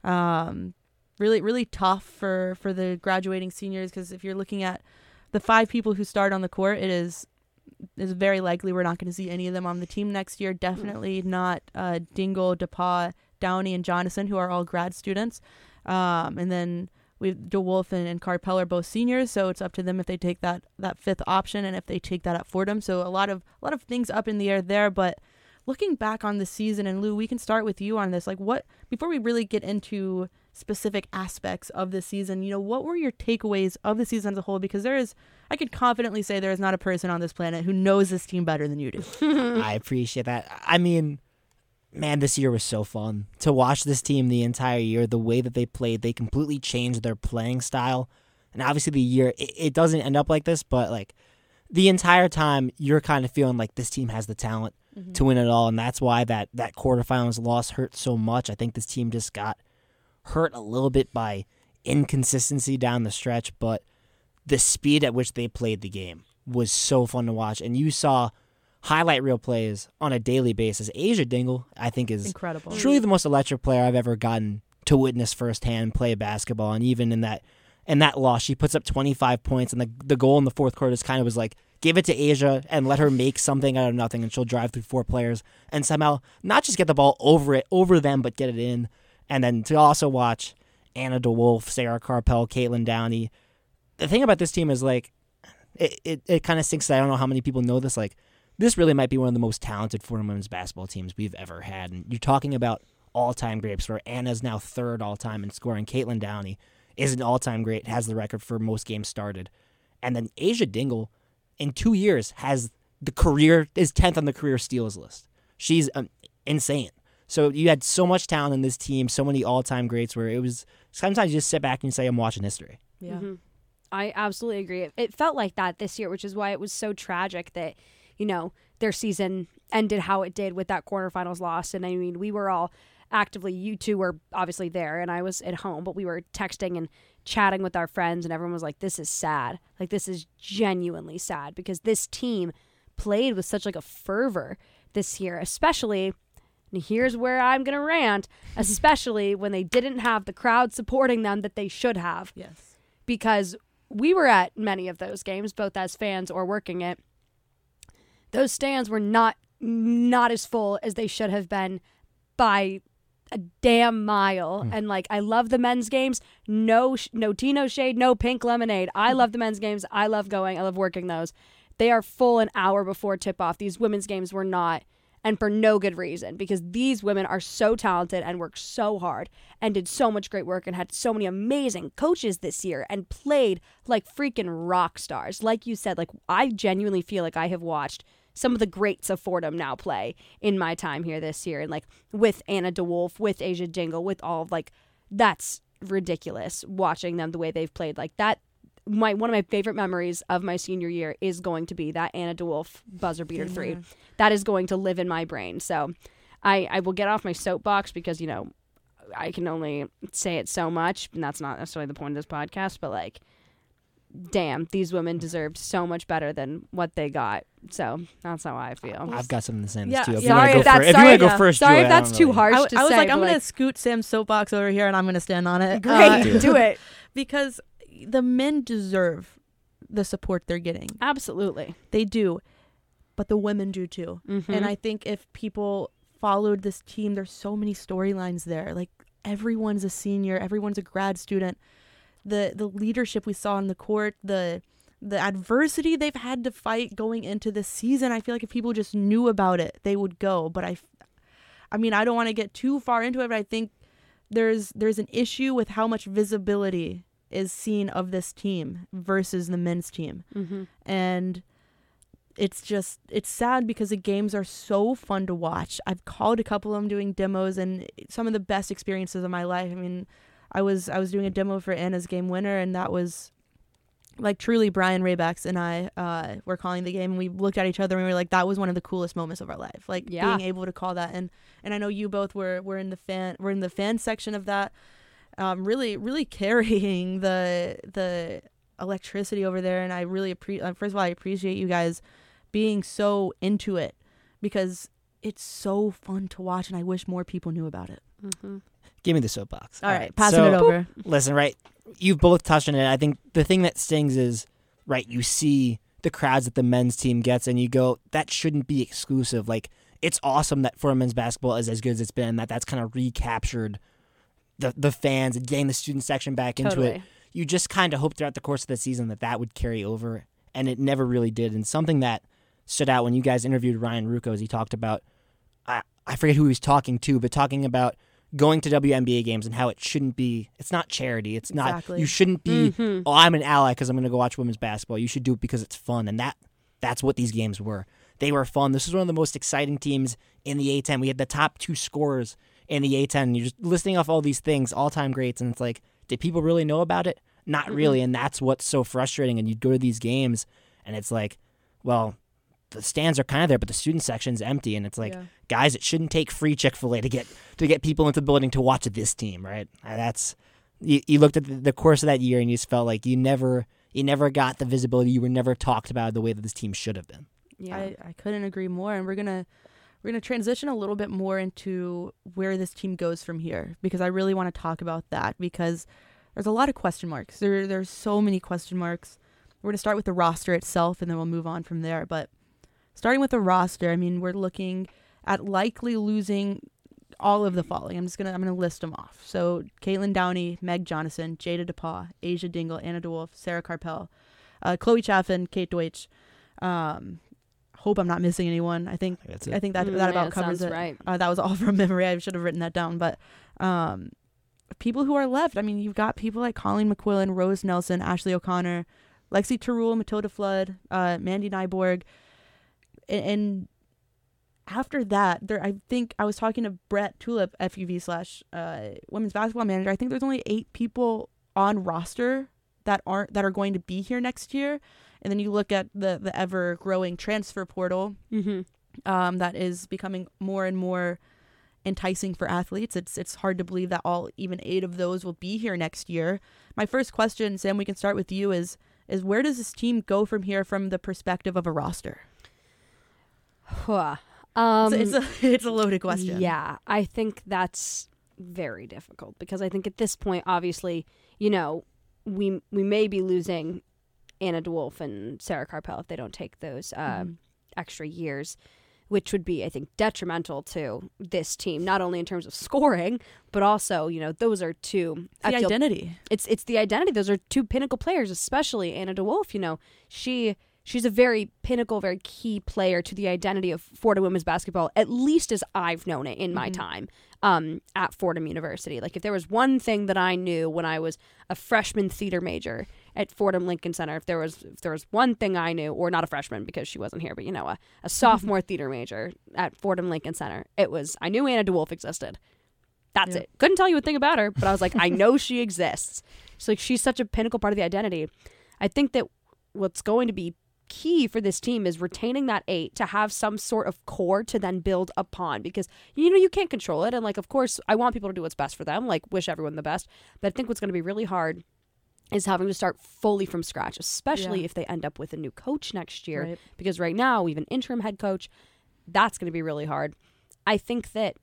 Um, really, really tough for, for the graduating seniors, because if you're looking at the five people who start on the court, it is It's very likely we're not going to see any of them on the team next year. Definitely not uh, Dingle, DePaul, Downey, and Jonathan, who are all grad students. Um, and then we DeWolf and, and Karpell are both seniors, so it's up to them if they take that, that fifth option and if they take that at Fordham. So a lot of a lot of things up in the air there. But looking back on the season, and Lou, we can start with you on this. Like, what before we really get into specific aspects of the season, you know, what were your takeaways of the season as a whole? Because there is, I could confidently say there is not a person on this planet who knows this team better than you do. I appreciate that. I mean, man, this year was so fun to watch this team the entire year, the way that they played. They completely changed their playing style. And obviously the year, it, it doesn't end up like this, but like the entire time you're kind of feeling like this team has the talent mm-hmm. to win it all. And that's why that, that quarterfinals loss hurt so much. I think this team just got hurt a little bit by inconsistency down the stretch, but the speed at which they played the game was so fun to watch. And you saw highlight reel plays on a daily basis. Asia Dingle, I think, is incredible. Truly the most electric player I've ever gotten to witness firsthand play basketball. And even in that in that loss, she puts up twenty-five points, and the the goal in the fourth quarter is kind of was like, give it to Asia and let her make something out of nothing, and she'll drive through four players and somehow not just get the ball over it over them, but get it in. And then to also watch Anna DeWolf, Sarah Karpell, Caitlin Downey. The thing about this team is, like, it it, it kind of stinks that I don't know how many people know this. Like, this really might be one of the most talented Fordham women's basketball teams we've ever had. And you're talking about all-time greats, where Anna's now third all-time in scoring. Caitlin Downey is an all-time great, has the record for most games started. And then Asia Dingle, in two years, has the career, is tenth on the career steals list. She's um, insane. So you had so much talent in this team, so many all-time greats, where it was sometimes you just sit back and say, I'm watching history. Yeah, mm-hmm. I absolutely agree. It felt like that this year, which is why it was so tragic that, you know, their season ended how it did with that quarterfinals loss. And I mean, we were all actively, you two were obviously there and I was at home, but we were texting and chatting with our friends, and everyone was like, this is sad. Like, this is genuinely sad, because this team played with such like a fervor this year, especially... And here's where I'm going to rant, especially when they didn't have the crowd supporting them that they should have. Yes. Because we were at many of those games, both as fans or working it. Those stands were not not as full as they should have been by a damn mile. Mm. And, like, I love the men's games. No, no Tino shade, no pink lemonade. I love the men's games. I love going. I love working those. They are full an hour before tip-off. These women's games were not. And for no good reason, because these women are so talented and worked so hard and did so much great work and had so many amazing coaches this year and played like freaking rock stars. Like you said, like, I genuinely feel like I have watched some of the greats of Fordham now play in my time here this year. And like with Anna DeWolf, with Asia Dingle, with all of like, that's ridiculous watching them the way they've played like that. My one of my favorite memories of my senior year is going to be that Anna DeWolf buzzer beater yeah. three. That is going to live in my brain. So I, I will get off my soapbox because, you know, I can only say it so much, and that's not necessarily the point of this podcast, but like, damn, these women deserved so much better than what they got. So that's how I feel. I've got something to say on this, yeah, too. If sorry you want to go, if sorry, you yeah. go first, sorry Julia, if that's too really. harsh I, to I was say, like, I'm like, going to scoot Sam's soapbox over here, and I'm going to stand on it. Great, uh, do it. Because... the men deserve the support they're getting. Absolutely. They do. But the women do too. Mm-hmm. And I think if people followed this team, there's so many storylines there. Like, everyone's a senior, everyone's a grad student. The the leadership we saw in the court, the the adversity they've had to fight going into this season, I feel like if people just knew about it, they would go. But I, I mean, I don't want to get too far into it, but I think there's there's an issue with how much visibility is seen of this team versus the men's team. Mm-hmm. And it's just, it's sad because the games are so fun to watch. I've called a couple of them doing demos, and some of the best experiences of my life. I mean, I was I was doing a demo for Anna's game winner, and that was like truly Brian Raybacks and I uh, were calling the game, and we looked at each other and we were like, that was one of the coolest moments of our life. Like, yeah. Being able to call that. And and I know you both were were in the fan were in the fan section of that. Um, really, really carrying the the electricity over there, and I really appreciate. First of all, I appreciate you guys being so into it, because it's so fun to watch, and I wish more people knew about it. Mm-hmm. Give me the soapbox. All, all right, right, passing so, it over. Listen, right, you've both touched on it. I think the thing that stings is, right, you see the crowds that the men's team gets, and you go, that shouldn't be exclusive. Like, it's awesome that for men's basketball is as good as it's been, and that that's kind of recaptured the the fans and getting the student section back into totally. It. You just kind of hope throughout the course of the season that that would carry over, and it never really did. And something that stood out when you guys interviewed Ryan Rucco, as he talked about, I, I forget who he was talking to, but talking about going to W N B A games and how it shouldn't be, it's not charity. It's exactly. not, you shouldn't be, mm-hmm. oh, I'm an ally because I'm going to go watch women's basketball. You should do it because it's fun. And that that's what these games were. They were fun. This was one of the most exciting teams in the A ten. We had the top two scorers in the A ten. You're just listing off all these things, all-time greats, and it's like, did people really know about it? Not mm-hmm. really, and that's what's so frustrating. And you go to these games, and it's like, well, the stands are kind of there, but the student section's empty, and it's like, yeah. guys, it shouldn't take free Chick-fil-A to get to get people into the building to watch this team, right? And that's you, you looked at the, the course of that year, and you just felt like you never you never got the visibility. You were never talked about the way that this team should have been. Yeah, I, I couldn't agree more. And we're gonna. We're going to transition a little bit more into where this team goes from here, because I really want to talk about that, because there's a lot of question marks. There, There's so many question marks. We're going to start with the roster itself, and then we'll move on from there. But starting with the roster, I mean, we're looking at likely losing all of the following. I'm just going to I'm going to list them off. So Caitlin Downey, Meg Johnson, Jada DePaw, Asia Dingle, Anna DeWolf, Sarah Karpell, uh, Chloe Chaffin, Kate Deutsch, um... hope I'm not missing anyone. I think That's it. I think that mm, that about yeah, covers it. Right. Uh, that was all from memory. I should have written that down. But um, people who are left, I mean, you've got people like Colleen McQuillan, Rose Nelson, Ashley O'Connor, Lexi Terrell, Matilda Flood, uh, Mandy Nyborg. And, and after that, there, I think I was talking to Brett Tulip, F U V slash uh, women's basketball manager. I think there's only eight people on roster that aren't that are going to be here next year. And then you look at the, the ever-growing transfer portal mm-hmm. um, that is becoming more and more enticing for athletes. It's it's hard to believe that all even eight of those will be here next year. My first question, Sam, we can start with you, is is where does this team go from here from the perspective of a roster? Huh. Um, so it's, a, it's a loaded question. Yeah, I think that's very difficult because I think at this point, obviously, you know, we we may be losing Anna DeWolf and Sarah Karpell if they don't take those uh, mm-hmm. extra years, which would be, I think, detrimental to this team, not only in terms of scoring, but also, you know, those are two... It's the feel, identity. It's it's the identity. Those are two pinnacle players, especially Anna DeWolf. You know, she she's a very pinnacle, very key player to the identity of Fordham women's basketball, at least as I've known it in mm-hmm. my time um, at Fordham University. Like, if there was one thing that I knew when I was a freshman theater major at Fordham Lincoln Center, if there was if there was one thing I knew, or not a freshman because she wasn't here, but you know, a, a sophomore mm-hmm. theater major at Fordham Lincoln Center, it was I knew Anna DeWolf existed. That's yep. it. Couldn't tell you a thing about her, but I was like, I know she exists. So like, she's such a pinnacle part of the identity. I think that what's going to be key for this team is retaining that eight to have some sort of core to then build upon, because you know you can't control it, and like of course I want people to do what's best for them, like wish everyone the best, but I think what's going to be really hard is having to start fully from scratch, especially yeah. if they end up with a new coach next year. Right. Because right now, we have an interim head coach. That's going to be really hard. I think that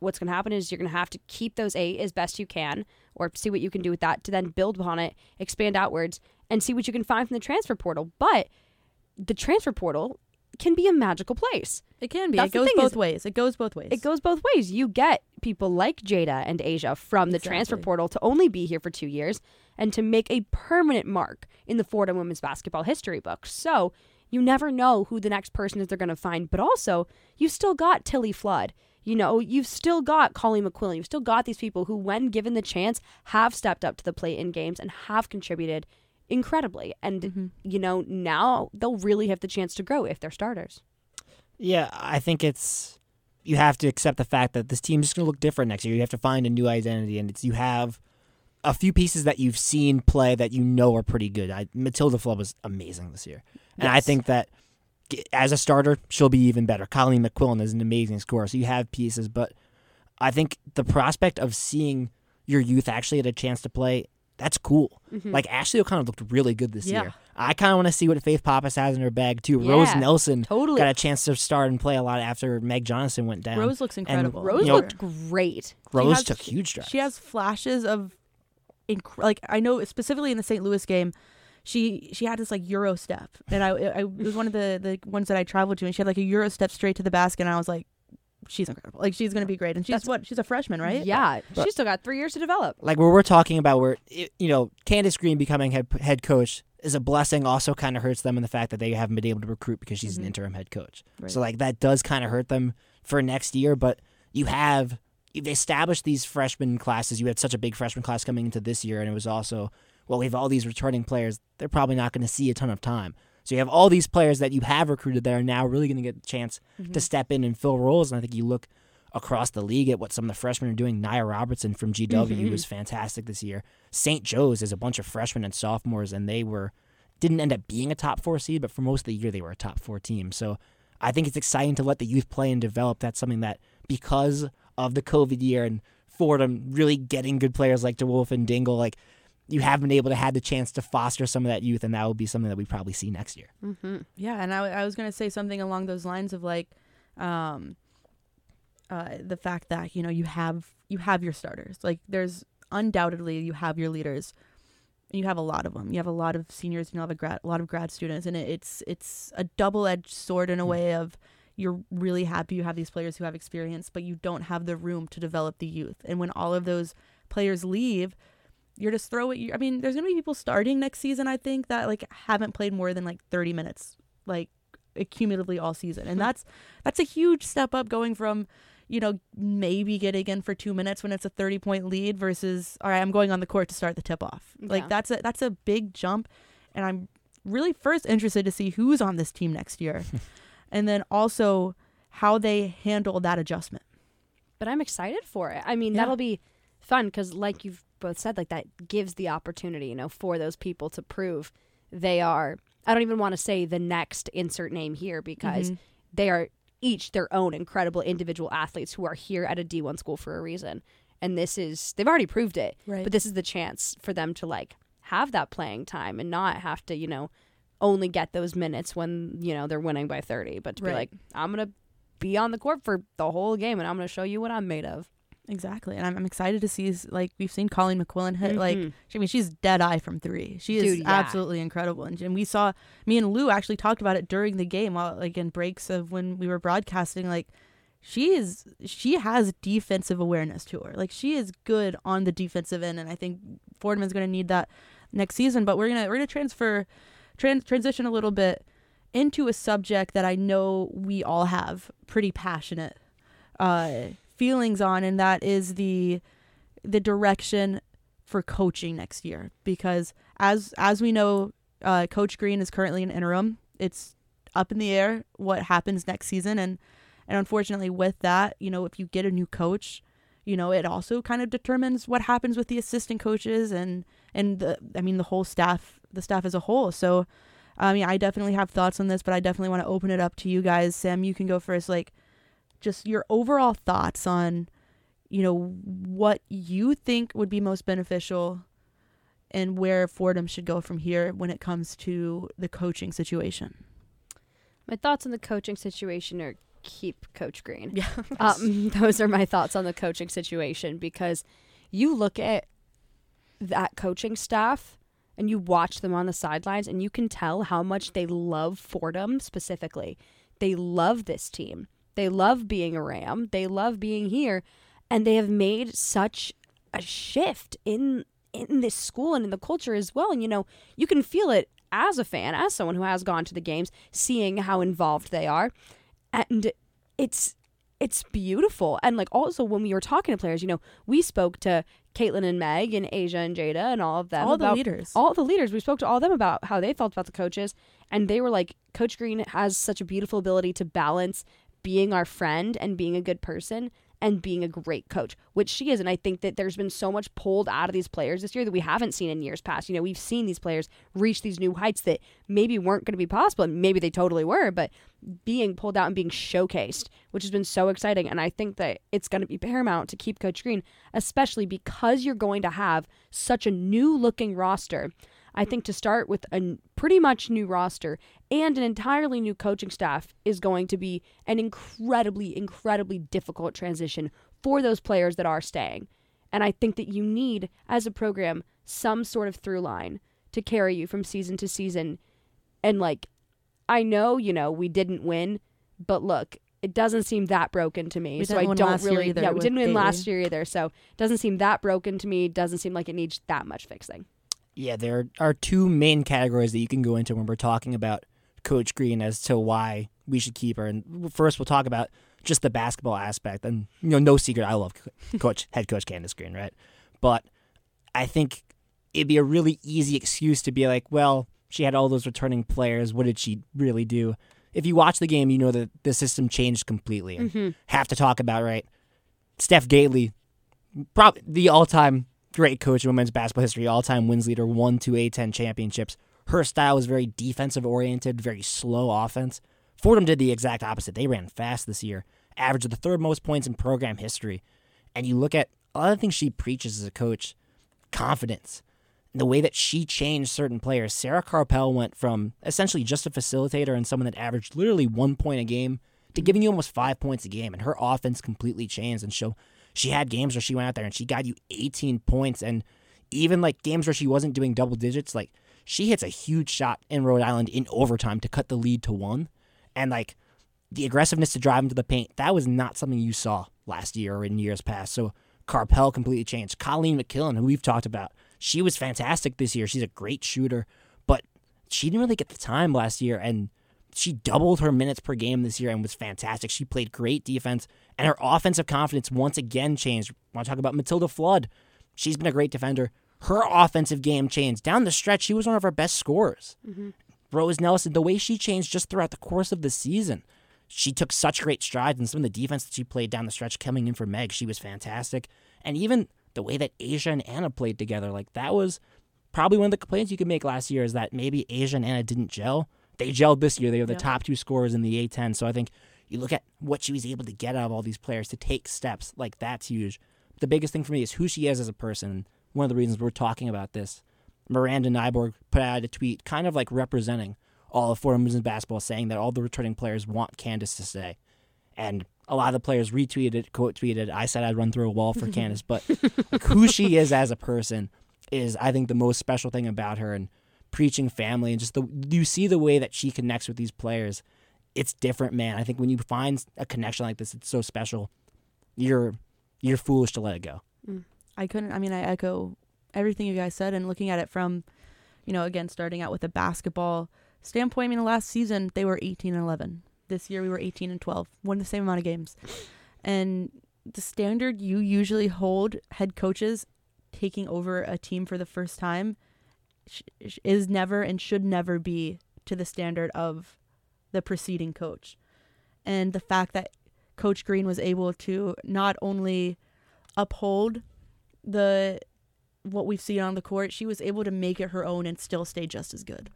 what's going to happen is you're going to have to keep those eight as best you can, or see what you can do with that to then build upon it, expand outwards, and see what you can find from the transfer portal. But the transfer portal can be a magical place. It can be. That's it goes both is, ways. It goes both ways. It goes both ways. You get people like Jada and Asia from the exactly. transfer portal to only be here for two years and to make a permanent mark in the Fordham women's basketball history book. So you never know who the next person is they're going to find. But also, you've still got Tilly Flood. You know, you've still got Colleen McQuillan. You've still got these people who, when given the chance, have stepped up to the plate in games and have contributed incredibly. And, mm-hmm. you know, now they'll really have the chance to grow if they're starters. Yeah, I think it's, you have to accept the fact that this team is going to look different next year. You have to find a new identity. And it's, you have a few pieces that you've seen play that you know are pretty good. I, Matilda Flood was amazing this year. And yes. I think that as a starter, she'll be even better. Colleen McQuillan is an amazing scorer, so you have pieces. But I think the prospect of seeing your youth actually get a chance to play, that's cool. Mm-hmm. Like, Ashley O'Connor looked really good this yeah. year. I kind of want to see what Faith Pappas has in her bag, too. Yeah, Rose Nelson totally. got a chance to start and play a lot after Meg Johnson went down. Rose looks incredible. And, Rose you know, looked great. Rose has, took huge strides. She has flashes of, inc- like, I know specifically in the Saint Louis game, She she had this like Euro step, and I, I it was one of the, the ones that I traveled to, and she had like a Euro step straight to the basket, and I was like, she's incredible, like she's gonna be great, and she's That's, what she's a freshman, right? Yeah, but she's still got three years to develop. Like where we're talking about, where it, you know, Candace Green becoming head, head coach is a blessing, also kind of hurts them in the fact that they haven't been able to recruit because she's mm-hmm. an interim head coach, right. So like that does kind of hurt them for next year, but you have you've established these freshman classes. You had such a big freshman class coming into this year, and it was also. Well, we have all these returning players. They're probably not going to see a ton of time. So you have all these players that you have recruited that are now really going to get the chance mm-hmm. to step in and fill roles. And I think you look across the league at what some of the freshmen are doing. Nia Robertson from G W mm-hmm. was fantastic this year. Saint Joe's is a bunch of freshmen and sophomores, and they were didn't end up being a top four seed, but for most of the year they were a top four team. So I think it's exciting to let the youth play and develop. That's something that because of the COVID year and Fordham really getting good players like DeWolf and Dingle, like you have been able to have the chance to foster some of that youth, and that will be something that we probably see next year. Mm-hmm. Yeah, and I, I was going to say something along those lines of like um, uh, the fact that, you know, you have you have your starters. Like there's undoubtedly you have your leaders. And you have a lot of them. You have a lot of seniors. You have a, grad, a lot of grad students, and it, it's it's a double-edged sword in a way mm-hmm. of you're really happy you have these players who have experience, but you don't have the room to develop the youth. And when all of those players leave, You're just throw it. I mean, there's going to be people starting next season, I think, that like haven't played more than like thirty minutes, like cumulatively all season. And that's that's a huge step up going from, you know, maybe getting in for two minutes when it's a thirty point lead versus, all right, I'm going on the court to start the tip off. Yeah. Like that's a that's a big jump. And I'm really first interested to see who's on this team next year and then also how they handle that adjustment. But I'm excited for it. I mean, yeah. that'll be fun because like you've both said, like that gives the opportunity, you know, for those people to prove they are, I don't even want to say the next insert name here because mm-hmm. they are each their own incredible individual athletes who are here at a D one school for a reason. And this is, they've already proved it, right. but this is the chance for them to like have that playing time and not have to, you know, only get those minutes when, you know, they're winning by thirty, but to right. be like, I'm going to be on the court for the whole game and I'm going to show you what I'm made of. Exactly, and I'm, I'm excited to see, like, we've seen Colleen McQuillan hit, mm-hmm. like, I mean, she's dead-eye from three. She is Dude, yeah. absolutely incredible, and, and we saw, me and Lou actually talked about it during the game, while, like, in breaks of when we were broadcasting, like, she is, she has defensive awareness to her. Like, she is good on the defensive end, and I think Fordham is going to need that next season, but we're going to, we're going to transfer, trans- transition a little bit into a subject that I know we all have pretty passionate, uh, feelings on, and that is the the direction for coaching next year, because as as we know, uh Coach Green is currently an interim. It's up in the air what happens next season, and and unfortunately with that, you know, if you get a new coach, you know, it also kind of determines what happens with the assistant coaches and and the I mean the whole staff the staff as a whole. So I mean, I definitely have thoughts on this, but I definitely want to open it up to you guys. Sam, you can go first. Like, just your overall thoughts on, you know, what you think would be most beneficial and where Fordham should go from here when it comes to the coaching situation. My thoughts on the coaching situation are keep Coach Green. Yeah. um, those are my thoughts on the coaching situation, because you look at that coaching staff and you watch them on the sidelines and you can tell how much they love Fordham specifically. They love this team. They love being a Ram. They love being here. And they have made such a shift in in this school and in the culture as well. And, you know, you can feel it as a fan, as someone who has gone to the games, seeing how involved they are. And it's it's beautiful. And, like, also when we were talking to players, you know, we spoke to Caitlin and Meg and Asia and Jada and all of them. All about, the leaders. All the leaders. We spoke to all of them about how they felt about the coaches. And they were like, Coach Green has such a beautiful ability to balance being our friend and being a good person and being a great coach, which she is. And I think that there's been so much pulled out of these players this year that we haven't seen in years past. You know, we've seen these players reach these new heights that maybe weren't going to be possible. And maybe they totally were, but being pulled out and being showcased, which has been so exciting. And I think that it's going to be paramount to keep Coach Green, especially because you're going to have such a new looking roster. I think to start with a pretty much new roster and an entirely new coaching staff is going to be an incredibly, incredibly difficult transition for those players that are staying. And I think that you need, as a program, some sort of through line to carry you from season to season. And, like, I know, you know, we didn't win, but look, it doesn't seem that broken to me. We so I don't really, yeah, we didn't win Bailey. last year either. So it doesn't seem that broken to me. Doesn't seem like it needs that much fixing. Yeah, there are two main categories that you can go into when we're talking about Coach Green as to why we should keep her. And first, we'll talk about just the basketball aspect. And, you know, no secret, I love coach, head coach Candace Green, right? But I think it'd be a really easy excuse to be like, well, she had all those returning players. What did she really do? If you watch the game, you know that the system changed completely. And mm-hmm. have to talk about, right, Steph Gately, probably the all-time great coach in women's basketball history, all-time wins leader, won two A ten championships. Her style was very defensive-oriented, very slow offense. Fordham did the exact opposite. They ran fast this year, averaged the third most points in program history. And you look at a lot of things she preaches as a coach, confidence, the way that she changed certain players. Sarah Karpell went from essentially just a facilitator and someone that averaged literally one point a game to giving you almost five points a game, and her offense completely changed. And she'll She had games where she went out there and she got you eighteen points, and even like games where she wasn't doing double digits, like she hits a huge shot in Rhode Island in overtime to cut the lead to one. And like the aggressiveness to drive into the paint, that was not something you saw last year or in years past. So Karpell completely changed. Colleen McQuillan, who we've talked about, she was fantastic this year. She's a great shooter, but she didn't really get the time last year, and she doubled her minutes per game this year and was fantastic. She played great defense, and her offensive confidence once again changed. I want to talk about Matilda Flood. She's been a great defender. Her offensive game changed. Down the stretch, she was one of our best scorers. Mm-hmm. Rose Nelson, the way she changed just throughout the course of the season. She took such great strides, and some of the defense that she played down the stretch coming in for Meg, she was fantastic. And even the way that Asia and Anna played together, like that was probably one of the complaints you could make last year, is that maybe Asia and Anna didn't gel. They gelled this year. They were the yeah. top two scorers in the A ten. So I think you look at what she was able to get out of all these players to take steps. Like, that's huge. The biggest thing for me is who she is as a person. One of the reasons we're talking about this, Miranda Nyborg put out a tweet kind of like representing all of Fordham women's basketball, saying that all the returning players want Candace to stay. And a lot of the players retweeted it, quote tweeted, I said I'd run through a wall for Candace. But like, who she is as a person is, I think, the most special thing about her. And preaching family and just the you see the way that she connects with these players, it's different, man. I think when you find a connection like this, it's so special. You're you're foolish to let it go. I couldn't. I mean, I echo everything you guys said. And looking at it from, you know, again starting out with a basketball standpoint. I mean, last season they were eighteen and eleven. This year we were eighteen and twelve. Won the same amount of games. And the standard you usually hold head coaches taking over a team for the first time is never and should never be to the standard of the preceding coach. And the fact that Coach Green was able to not only uphold the what we've seen on the court, she was able to make it her own and still stay just as good.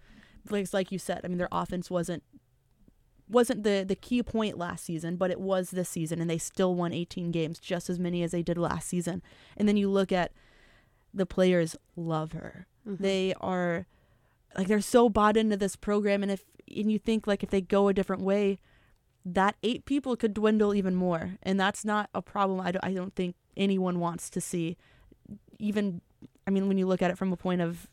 Like, like you said, I mean, their offense wasn't wasn't the, the key point last season, but it was this season, and they still won eighteen games, just as many as they did last season. And then you look at the players love her. Mm-hmm. They are like they're so bought into this program, and if and you think like if they go a different way, that eight people could dwindle even more, and that's not a problem. I don't, I don't think anyone wants to see. Even I mean, when you look at it from a point of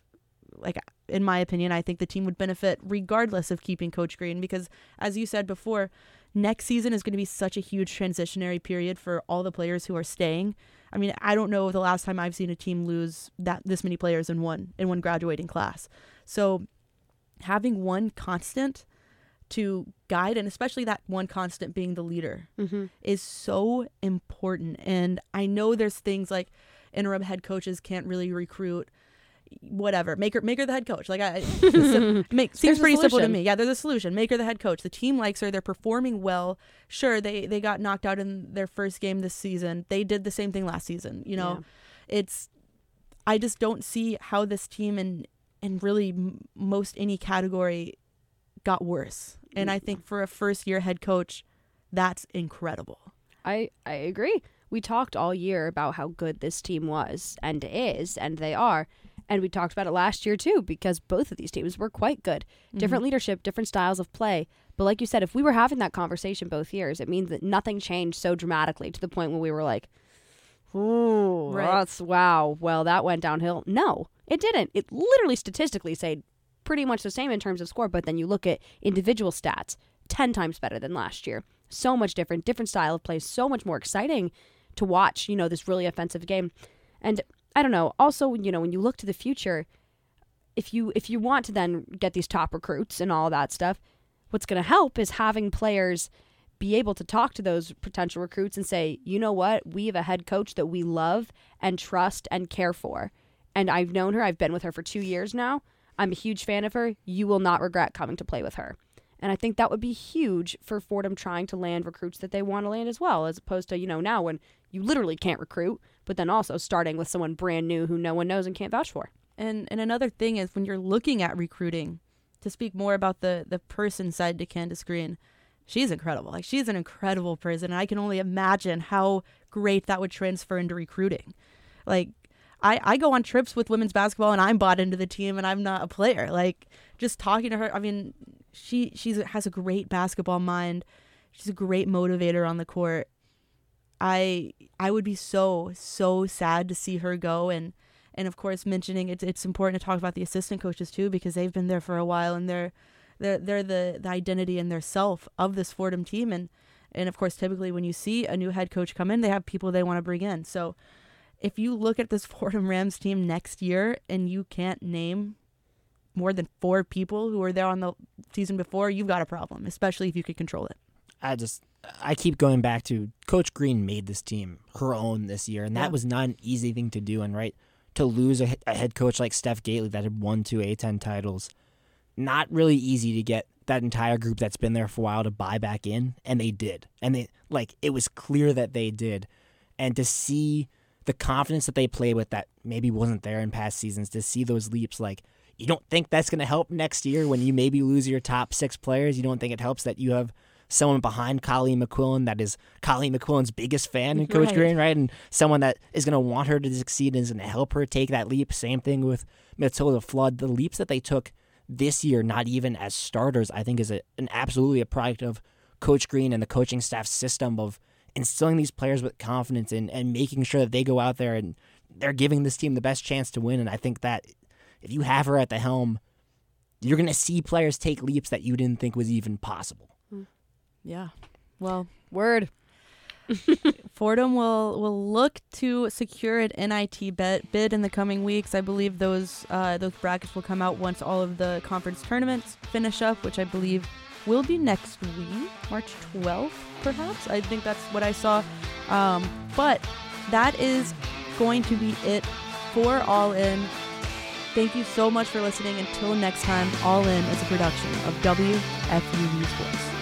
like, in my opinion, I think the team would benefit regardless of keeping Coach Green, because as you said before, next season is going to be such a huge transitionary period for all the players who are staying. I mean, I don't know the last time I've seen a team lose that this many players in one in one graduating class. So having one constant to guide, and especially that one constant being the leader, mm-hmm. is so important. And I know there's things like interim head coaches can't really recruit, whatever, make her make her the head coach, like I sim- make seems there's pretty simple to me. Yeah, there's a solution. Make her the head coach. The team likes her, they're performing well. Sure, they they got knocked out in their first game this season. They did the same thing last season, you know. Yeah. It's I just don't see how this team in in really m- most any category got worse. And I think for a first year head coach, that's incredible. I, I agree. We talked all year about how good this team was and is, and they are. And we talked about it last year too, because both of these teams were quite good. Different mm-hmm. leadership, different styles of play. But like you said, if we were having that conversation both years, it means that nothing changed so dramatically to the point where we were like, ooh, right. that's wow. Well, that went downhill. No, it didn't. It literally statistically stayed pretty much the same in terms of score. But then you look at individual stats, ten times better than last year. So much different, different style of play, so much more exciting to watch, you know, this really offensive game. And I don't know. Also, you know, when you look to the future, if you if you want to then get these top recruits and all that stuff, what's going to help is having players be able to talk to those potential recruits and say, you know what, we have a head coach that we love and trust and care for. And I've known her. I've been with her for two years now. I'm a huge fan of her. You will not regret coming to play with her. And I think that would be huge for Fordham trying to land recruits that they want to land as well, as opposed to, you know, now when you literally can't recruit, but then also starting with someone brand new who no one knows and can't vouch for. And and another thing is when you're looking at recruiting, to speak more about the, the person side to Candace Green, she's incredible. Like, she's an incredible person. And I can only imagine how great that would transfer into recruiting. Like, I, I go on trips with women's basketball and I'm bought into the team and I'm not a player. Like, just talking to her, I mean, she she's, has a great basketball mind. She's a great motivator on the court. I I would be so, so sad to see her go. And, and of course, mentioning it's it's important to talk about the assistant coaches, too, because they've been there for a while and they're they're, they're the, the identity and their self of this Fordham team. And, and, of course, typically when you see a new head coach come in, they have people they want to bring in. So if you look at this Fordham Rams team next year and you can't name more than four people who were there on the season before, you've got a problem, especially if you could control it. I just... I keep going back to Coach Green made this team her own this year, and that yeah. was not an easy thing to do. And right to lose a, a head coach like Steph Gately that had won two A ten titles, not really easy to get that entire group that's been there for a while to buy back in, and they did. And they like it was clear that they did, and to see the confidence that they played with that maybe wasn't there in past seasons, to see those leaps like. You don't think that's going to help next year when you maybe lose your top six players? You don't think it helps that you have someone behind Colleen McQuillan that is Colleen McQuillan's biggest fan in Coach right. Green, right? And someone that is going to want her to succeed and is going to help her take that leap. Same thing with Matilda Flood. The leaps that they took this year, not even as starters, I think is a, an absolutely a product of Coach Green and the coaching staff system of instilling these players with confidence and, and making sure that they go out there and they're giving this team the best chance to win. And I think that if you have her at the helm, you're going to see players take leaps that you didn't think was even possible. Yeah. Well, word. Fordham will will look to secure an N I T bet, bid in the coming weeks. I believe those uh, those brackets will come out once all of the conference tournaments finish up, which I believe will be next week, March twelfth, perhaps. I think that's what I saw. Um, but that is going to be it for All In. Thank you so much for listening. Until next time, All In is a production of W F U V Sports.